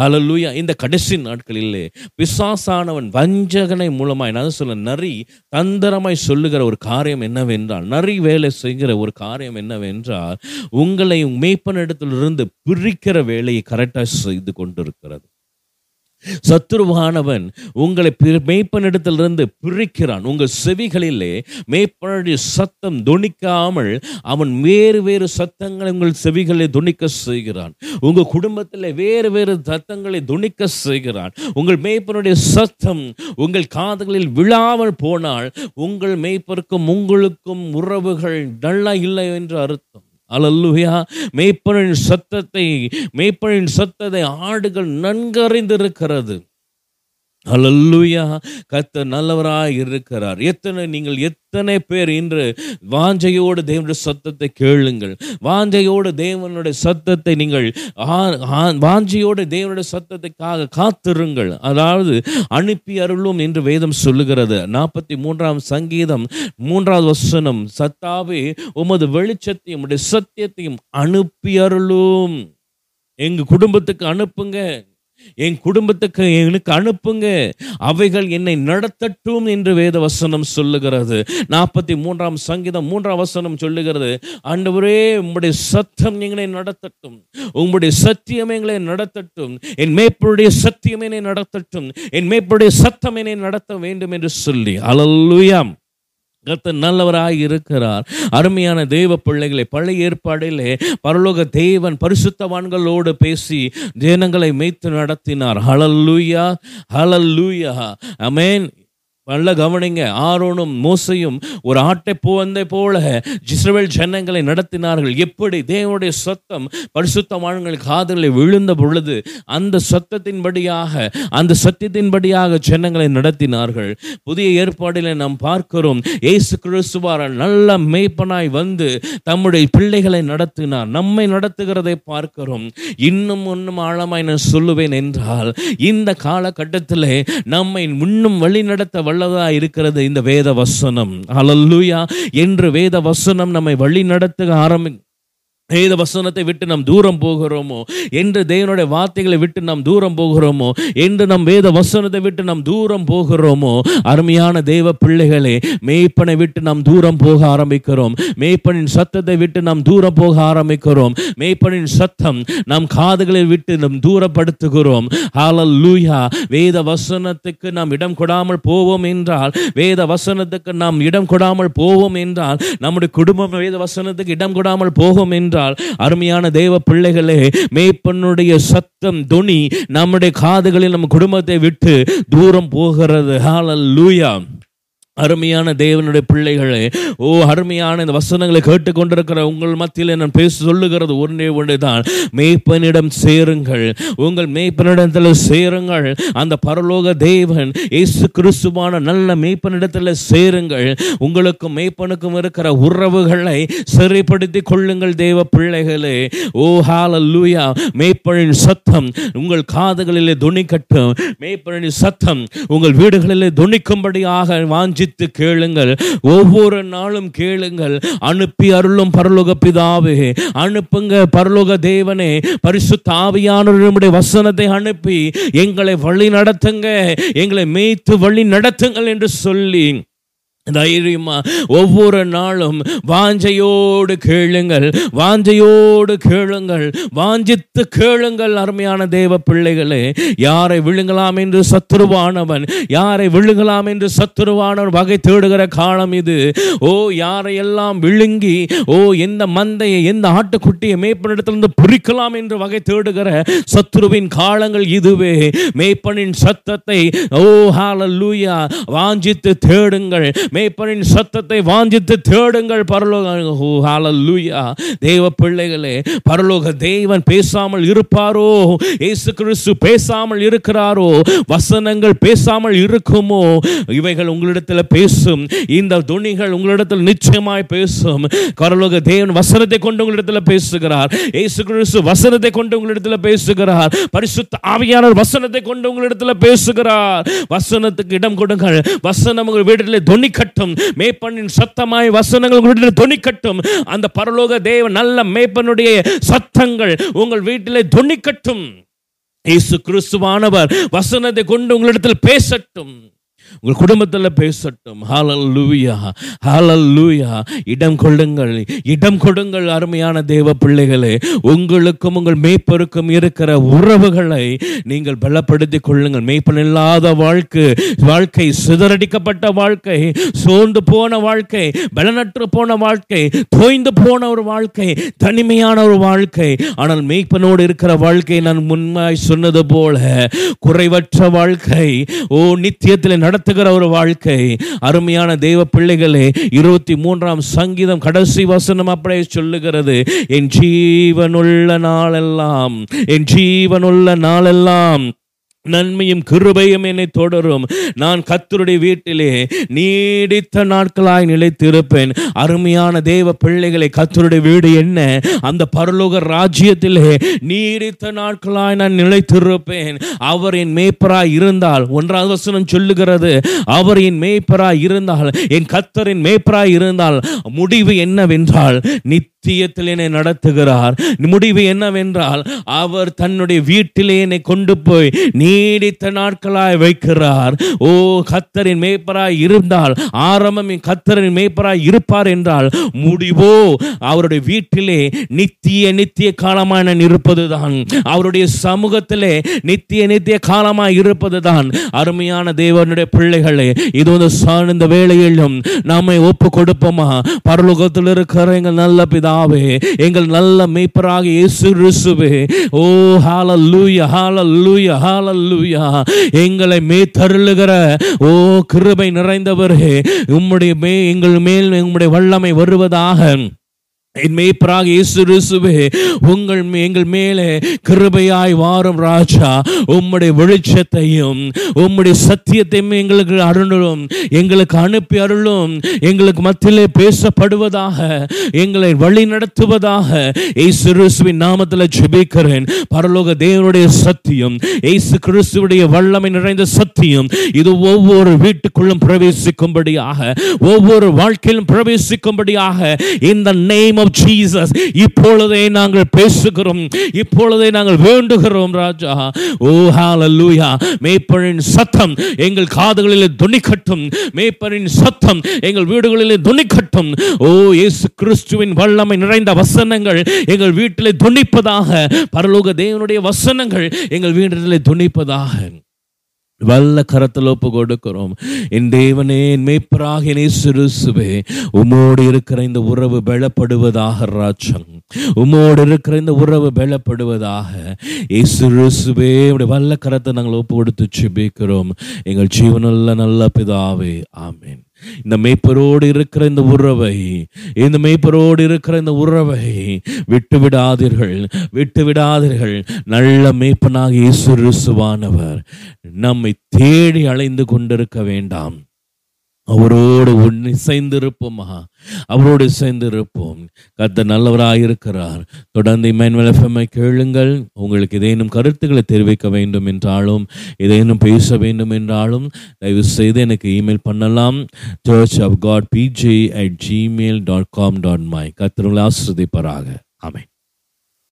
அல்லேலூயா. இந்த கடைசி நாட்களிலே பிசாசானவன் வஞ்சகனை மூலமாய், நான் சொல்ல நரி தந்திரமாய் சொல்லுகிற ஒரு காரியம் என்னவென்றால், நரி வேலை செய்கிற ஒரு காரியம் என்னவென்றால், உங்களை மேய்ப்பனிடத்திலிருந்து பிரிக்கிற வேலையை கரெக்டாக செய்து கொண்டிருக்கிறது. சத்துருவானவன் உங்களை மேய்ப்பனிடத்திலிருந்து பிரிக்கிறான். உங்கள் செவிகளிலே மேய்ப்பனுடைய சத்தம் தொனிக்காமல் அவன் வேறு வேறு சத்தங்களை உங்கள் செவிகளை தொனிக்க செய்கிறான். உங்கள் குடும்பத்தில் வேறு வேறு சத்தங்களை தொனிக்க செய்கிறான். உங்கள் மேய்ப்பனுடைய சத்தம் உங்கள் காதுகளில் விழாமல் போனால் உங்கள் மேய்ப்பருக்கும் உங்களுக்கும் உறவுகள் நல்லா இல்லை என்று அர்த்தம். அல்லேலூயா. மேய்ப்பனின் சத்தத்தை மேய்ப்பனின் சத்தத்தை ஆடுகள் நன்கறிந்திருக்கிறது. அல்லேலூயா. கர்த்தர் நல்லவராய் இருக்கிறார். எத்தனை நீங்கள் எத்தனை பேர் இன்று வாஞ்சையோடு தேவனுடைய சத்தத்தை கேளுங்கள். வாஞ்சையோடு தேவனுடைய சத்தத்தை நீங்கள் வாஞ்சையோடு தேவனுடைய சத்தத்தைக்காக காத்திருங்கள். அதாவது அனுப்பி அருளும் என்று வேதம் சொல்லுகிறது. நாற்பத்தி மூன்றாம் சங்கீதம் மூன்றாவது வசனம், சத்தாவே உமது வெளிச்சத்தையும் உடைய சத்தியத்தையும் அனுப்பி அருளும். எங்க குடும்பத்துக்கு அனுப்புங்க, என் குடும்பத்துக்கு எனக்கு அனுப்புங்க, அவைகள் என்னை நடத்தட்டும் என்று வேத வசனம் சொல்லுகிறது. நாற்பத்தி மூன்றாம் சங்கீதம் மூன்றாம் வசனம் சொல்லுகிறது, ஆண்டவரே உம்முடைய சத்தம் எங்களை நடத்தட்டும், உம்முடைய சத்தியம் எங்களை நடத்தட்டும், என் மேய்ப்பருடைய சத்தியம் என்னை நடத்தட்டும், என் மேய்ப்பருடைய சத்தம் என்னை நடத்த வேண்டும் என்று சொல்லி. அல்லேலூயா. கர்த்தர் நல்லவராய் இருக்கிறார். அருமையான தெய்வ பிள்ளைகளை, பழைய ஏற்பாடிலே பரலோக தேவன் பரிசுத்தவான்களோடு பேசி ஜனங்களை மேய்த்து நடத்தினார். ஹல்லேலூயா, ஹல்லேலூயா, ஆமென். நல்லா கவனிங்க. ஆரோனும் மோசையும் ஒரு ஆட்டை போவதை போல இஸ்ரவேல் ஜனங்களை நடத்தினார்கள். எப்படி தேவனுடைய சத்தம் பரிசுத்தவான்கள் காதுகளை விழுந்த பொழுது அந்த சத்தத்தின்படியாக அந்த சத்தியத்தின்படியாக ஜனங்களை நடத்தினார்கள். புதிய ஏற்பாடில் நாம் பார்க்கிறோம், இயேசு கிறிஸ்துவார் நல்ல மேய்ப்பனாய் வந்து தம்முடைய பிள்ளைகளை நடத்தினார். நம்மை நடத்துகிறதை பார்க்கிறோம். இன்னும் ஒன்றும் ஆழமாய் நான் சொல்லுவேன் என்றால், இந்த காலகட்டத்தில் நம்மை இன்னும் வழி நடத்த இருக்கிறது இந்த வேத வசனம். அல்லேலூயா. என்று வேத வசனம் நம்மை வழி நடத்த ஆரம்பி வேத வசனத்தை விட்டு நாம் தூரம் போகிறோமோ என்று, தேவனுடைய வார்த்தைகளை விட்டு நாம் தூரம் போகிறோமோ என்று, நம் வேத வசனத்தை விட்டு நாம் தூரம் போகிறோமோ, அருமையான தேவ பிள்ளைகளே, மேய்ப்பனை விட்டு நாம் தூரம் போக ஆரம்பிக்கிறோம். மேய்ப்பனின் சத்தத்தை விட்டு நாம் தூரம் போக ஆரம்பிக்கிறோம். மேய்ப்பனின் சத்தம் நம் காதுகளை விட்டு நாம் தூரப்படுத்துகிறோம். ஹல்லேலூயா. வேத வசனத்துக்கு நாம் இடம் கொடாமல் போவோம் என்றால், வேத வசனத்துக்கு நாம் இடம் கொடாமல் போவோம் என்றால், நம்முடைய குடும்பம் வேத வசனத்துக்கு இடம் கொடாமல் போகும் என்றால், அருமையான தேவ பிள்ளைகளே, மேய்ப்பனுடைய சத்தம் தொனி நம்முடைய காதுகளில் நம் குடும்பத்தை விட்டு தூரம் போகிறது. ஹல்லேலூயா. அருமையான தேவனுடைய பிள்ளைகளே, ஓ அருமையான இந்த வசனங்களை கேட்டுக்கொண்டிருக்கிற உங்கள் மத்தியில் நான் பேச சொல்லுகிறது ஒன்றே ஒன்று தான், மேய்ப்பனிடம் சேருங்கள். உங்கள் மேய்ப்பனிடத்தில் சேருங்கள். அந்த பரலோக தேவன் இயேசு கிறிஸ்துவான நல்ல மேய்ப்பனிடத்தில் சேருங்கள். உங்களுக்கும் மேய்ப்பனுக்கும் இருக்கிற உறவுகளை சரிப்படுத்தி கொள்ளுங்கள் தேவ பிள்ளைகளே. ஓ ஹல்லேலூயா. மேய்ப்பனின் சத்தம் உங்கள் காதுகளிலே தொனிக்கட்டும். மேய்ப்பனின் சத்தம் உங்கள் வீடுகளிலே தொனிக்கும்படியாக வாஞ்சி கேளுங்கள். ஒவ்வொரு நாளும் கேளுங்கள். அனுப்பி அருளும் பரலோக பிதாவே, அனுப்புங்க பரலோக தேவனே, பரிசுத்த ஆவியானவருடைய வசனத்தை அனுப்பி எங்களை வழி நடத்துங்க, எங்களை மேய்த்து வழி நடத்துங்கள் என்று சொல்லி தைரியமா ஒவ்வொரு நாளும் வாஞ்சையோடு கேளுங்கள், வாஞ்சையோடு கேளுங்கள், வாஞ்சித்து கேளுங்கள். அருமையான தேவ பிள்ளைகளே, யாரை விழுங்கலாம் என்று சத்துருவானவன் யாரை விழுங்கலாம் என்று சத்துருவானவன் வகை தேடுகிற காலம் இது. ஓ யாரையெல்லாம் விழுங்கி, ஓ எந்த மந்தையை எந்த ஆட்டுக்குட்டியை மேய்ப்பனிடத்திலிருந்து பிரிக்கலாம் என்று வகை தேடுகிற சத்துருவின் காலங்கள் இதுவே. மேய்ப்பனின் சத்தத்தை ஓ ஹல்லேலூயா வாஞ்சித்து தேடுங்கள். மேய்ப்பனின் சத்தத்தை வாஞ்சித்து தேடுங்கள். பரலோக தேவ பிள்ளைகளே, பரலோக தேவன் பேசாமல் இருப்பாரோ? இயேசு கிறிஸ்து பேசாமல் இருக்கிறாரோ? வசனங்கள் பேசாமல் இருக்குமோ? இவைகள் உங்களிடத்தில் பேசும். இந்த துணிகள் உங்களிடத்தில் நிச்சயமாய் பேசும். பரலோக தேவன் வசனத்தை கொண்டு உங்களிடத்தில் பேசுகிறார். இயேசு கிறிஸ்து வசனத்தை கொண்டு உங்களிடத்தில் பேசுகிறார். பரிசுத்த ஆவியானவர் வசனத்தை கொண்டு உங்களிடத்தில் பேசுகிறார். வசனத்துக்கு இடம் கொடுங்கள். வசனம் உங்கள் வீட்டில் தொனிக்கட்டும். மேய்ப்பனின் சத்தமாய் வசனங்கள் உங்கள் தொனிக்கட்டும். அந்த பரலோக தேவன் நல்ல மேய்ப்பனுடைய சத்தங்கள் உங்கள் வீட்டிலே தொனிக்கட்டும். இயேசு கிறிஸ்துவானவர் வசனத்தை கொண்டு உங்களிடத்தில் பேசட்டும், உங்கள் குடும்பத்தில் பேசட்டும். ஹல்லேலூயா, ஹல்லேலூயா. இடம் கொடுங்கள், இடம் கொடுங்கள் அருமையான தேவ பிள்ளைகளே. உங்களுக்கும் உங்கள் மேய்ப்பருக்கும் இருக்கிற உறவுகளை நீங்கள் பலப்படுத்திக் கொள்ளுங்கள். மேய்ப்பன் இல்லாத வாழ்க்கை வாழ்க்கை சிதறடிக்கப்பட்ட வாழ்க்கை, சோர்ந்து போன வாழ்க்கை, பலனற்று போன வாழ்க்கை, தோய்ந்து போன ஒரு வாழ்க்கை, தனிமையான ஒரு வாழ்க்கை. ஆனால் மேய்ப்பனோடு இருக்கிற வாழ்க்கை, நான் முன்மாய் சொன்னது போல, குறைவற்ற வாழ்க்கை, ஓ நித்தியத்தில் நட நடத்துகிற ஒரு வாழ்க்கை. அருமையான தேவ பிள்ளைகளே, இருபத்தி மூன்றாம் சங்கீதம் கடைசி வசனம் அப்படியே சொல்லுகிறது, என் ஜீவனுள்ள நாளெல்லாம் என் ஜீவனுள்ள நாளெல்லாம் நன்மையும் கிருபையும் என்னை தொடரும், நான் கர்த்தருடைய வீட்டிலே நீடித்த நாட்களாய் நிலைத்திருப்பேன். அருமையான தேவ பிள்ளைகளை, கர்த்தருடைய வீடு என்ன? அந்த பரலோக ராஜ்யத்திலே நீடித்த நாட்களாய் நான் நிலைத்திருப்பேன். அவர் என் மேய்ப்பராய் இருந்தால், ஒன்றாவது வசனம் சொல்லுகிறது, அவர் என் மேய்ப்பராய் இருந்தால், என் கர்த்தரின் மேய்ப்பராய் இருந்தால், முடிவு என்னவென்றால் நித்தியத்தில் என்னை நடத்துகிறார். முடிவு என்னவென்றால் அவர் தன்னுடைய வீட்டிலே என்னை கொண்டு போய் நீடித்த நாட்களாய் வைக்கிறார். ஓ, கர்த்தரின் மேய்ப்பராய் இருந்தால், ஆரம்பம் கர்த்தரின் மேய்ப்பராய் இருப்பார் என்றால், முடிவோ அவருடைய வீட்டிலே நித்திய நித்திய காலமான இருப்பதுதான், அவருடைய சமூகத்திலே நித்திய நித்திய காலமாய் இருப்பதுதான். அருமையான தேவனுடைய பிள்ளைகளே, இது வந்து சார்ந்த வேளையிலும் நாம ஒப்பு கொடுப்போமா? பரலோகத்தில் இருக்கிற எங்கள் நல்ல பிதாவே, எங்கள் நல்ல மேய்ப்பராக இயேசு கிறிஸ்துவே, ஓ ஹல்லேலூயா, ஹல்லேலூயா, ஹல்லேலூயா, எங்களை மேய்த்தருளுகிற ஓ கிருபை நிறைந்தவரே, உம்முடைய மே எங்கள் மேல் உம்முடைய வல்லமை வருவதாக. என் மேய்ப்பராக இயேசு கிறிஸ்துவே, உங்கள் எங்கள் மேலே கிருபையாய் வாரும் ராஜா, உம்முடைய வெளிச்சத்தையும் உம்முடைய சத்தியத்தையும் எங்களுக்கு அருளும், எங்களுக்கு அனுப்பி அருளும், எங்களுக்கு மத்தியிலே பேசப்படுவதாக, எங்களை வழி நடத்துவதாக இயேசு கிறிஸ்துவின் நாமத்தில் ஜெபிக்கிறேன். பரலோக தேவனுடைய சத்தியம், இயேசு கிறிஸ்துவுடைய வல்லமை நிறைந்த சத்தியம், இது ஒவ்வொரு வீட்டுக்குள்ளும் பிரவேசிக்கும்படியாக, ஒவ்வொரு வாழ்க்கையிலும் பிரவேசிக்கும்படியாக இந்த நேம் Jesus, இப்பொழுதே நாங்கள் பேசுகிறோம், இப்பொழுதே நாங்கள் வேண்டுகிறோம் ராஜா. ஓ ஹல்லேலூயா, மேய்ப்பரின் சத்தம் எங்கள் காதுகளிலே தொனிக்கட்டும், மேய்ப்பரின் சத்தம் எங்கள் வீடுகளிலே தொனிக்கட்டும். ஓ இயேசு கிறிஸ்துவின் வல்லமை நிறைந்த வசனங்கள் எங்கள் வீட்டிலே தொனிப்பதாக, பரலோக தேவனுடைய வசனங்கள் எங்கள் வீட்டிலே தொனிப்பதாக வல்ல கரத்தில் ஒப்பு கொடுக்கிறோம். என் தேவனே, என் மேய்ப்பராக இயேசு கிறிஸ்துவே, உமோடு இருக்கிற இந்த உறவு பலப்படுவதாக ராஜம், உமோடு இருக்கிற இந்த உறவு பலப்படுவதாக. இயேசு கிறிஸ்துவே உடைய வல்ல கரத்தை நாங்கள் ஒப்பு கொடுத்து ஜெபிக்கிறோம் எங்கள் ஜீவனுள்ள நல்ல பிதாவே, ஆமீன். இந்த மேய்ப்பரோடு இருக்கிற இந்த உறவை, இந்த மேய்ப்பரோடு இருக்கிற இந்த உறவை விட்டுவிடாதீர்கள், விட்டுவிடாதீர்கள். நல்ல மேய்ப்பனாக இயேசு கிறிஸ்துவானவர் நம்மை தேடி அலைந்து கொண்டிருக்க வேண்டாம். அவரோடு ஒன்று சேர்ந்திருப்போமா? அவரோடு சேர்ந்திருப்போம். கர்த்தர் நல்லவராயிருக்கிறார். தொடர்ந்து இம்மானுவேல் எஃப் எம் ஐ கேளுங்கள். உங்களுக்கு ஏதேனும் கருத்துக்களை தெரிவிக்க வேண்டும் என்றாலும், ஏதேனும் பேச வேண்டும் என்றாலும், தயவு செய்து எனக்கு இமெயில் பண்ணலாம். Church of God PJ at Gmail dot com dot my. கர்த்தர் உங்களை ஆசீர்வதிப்பாராக. ஆமென்.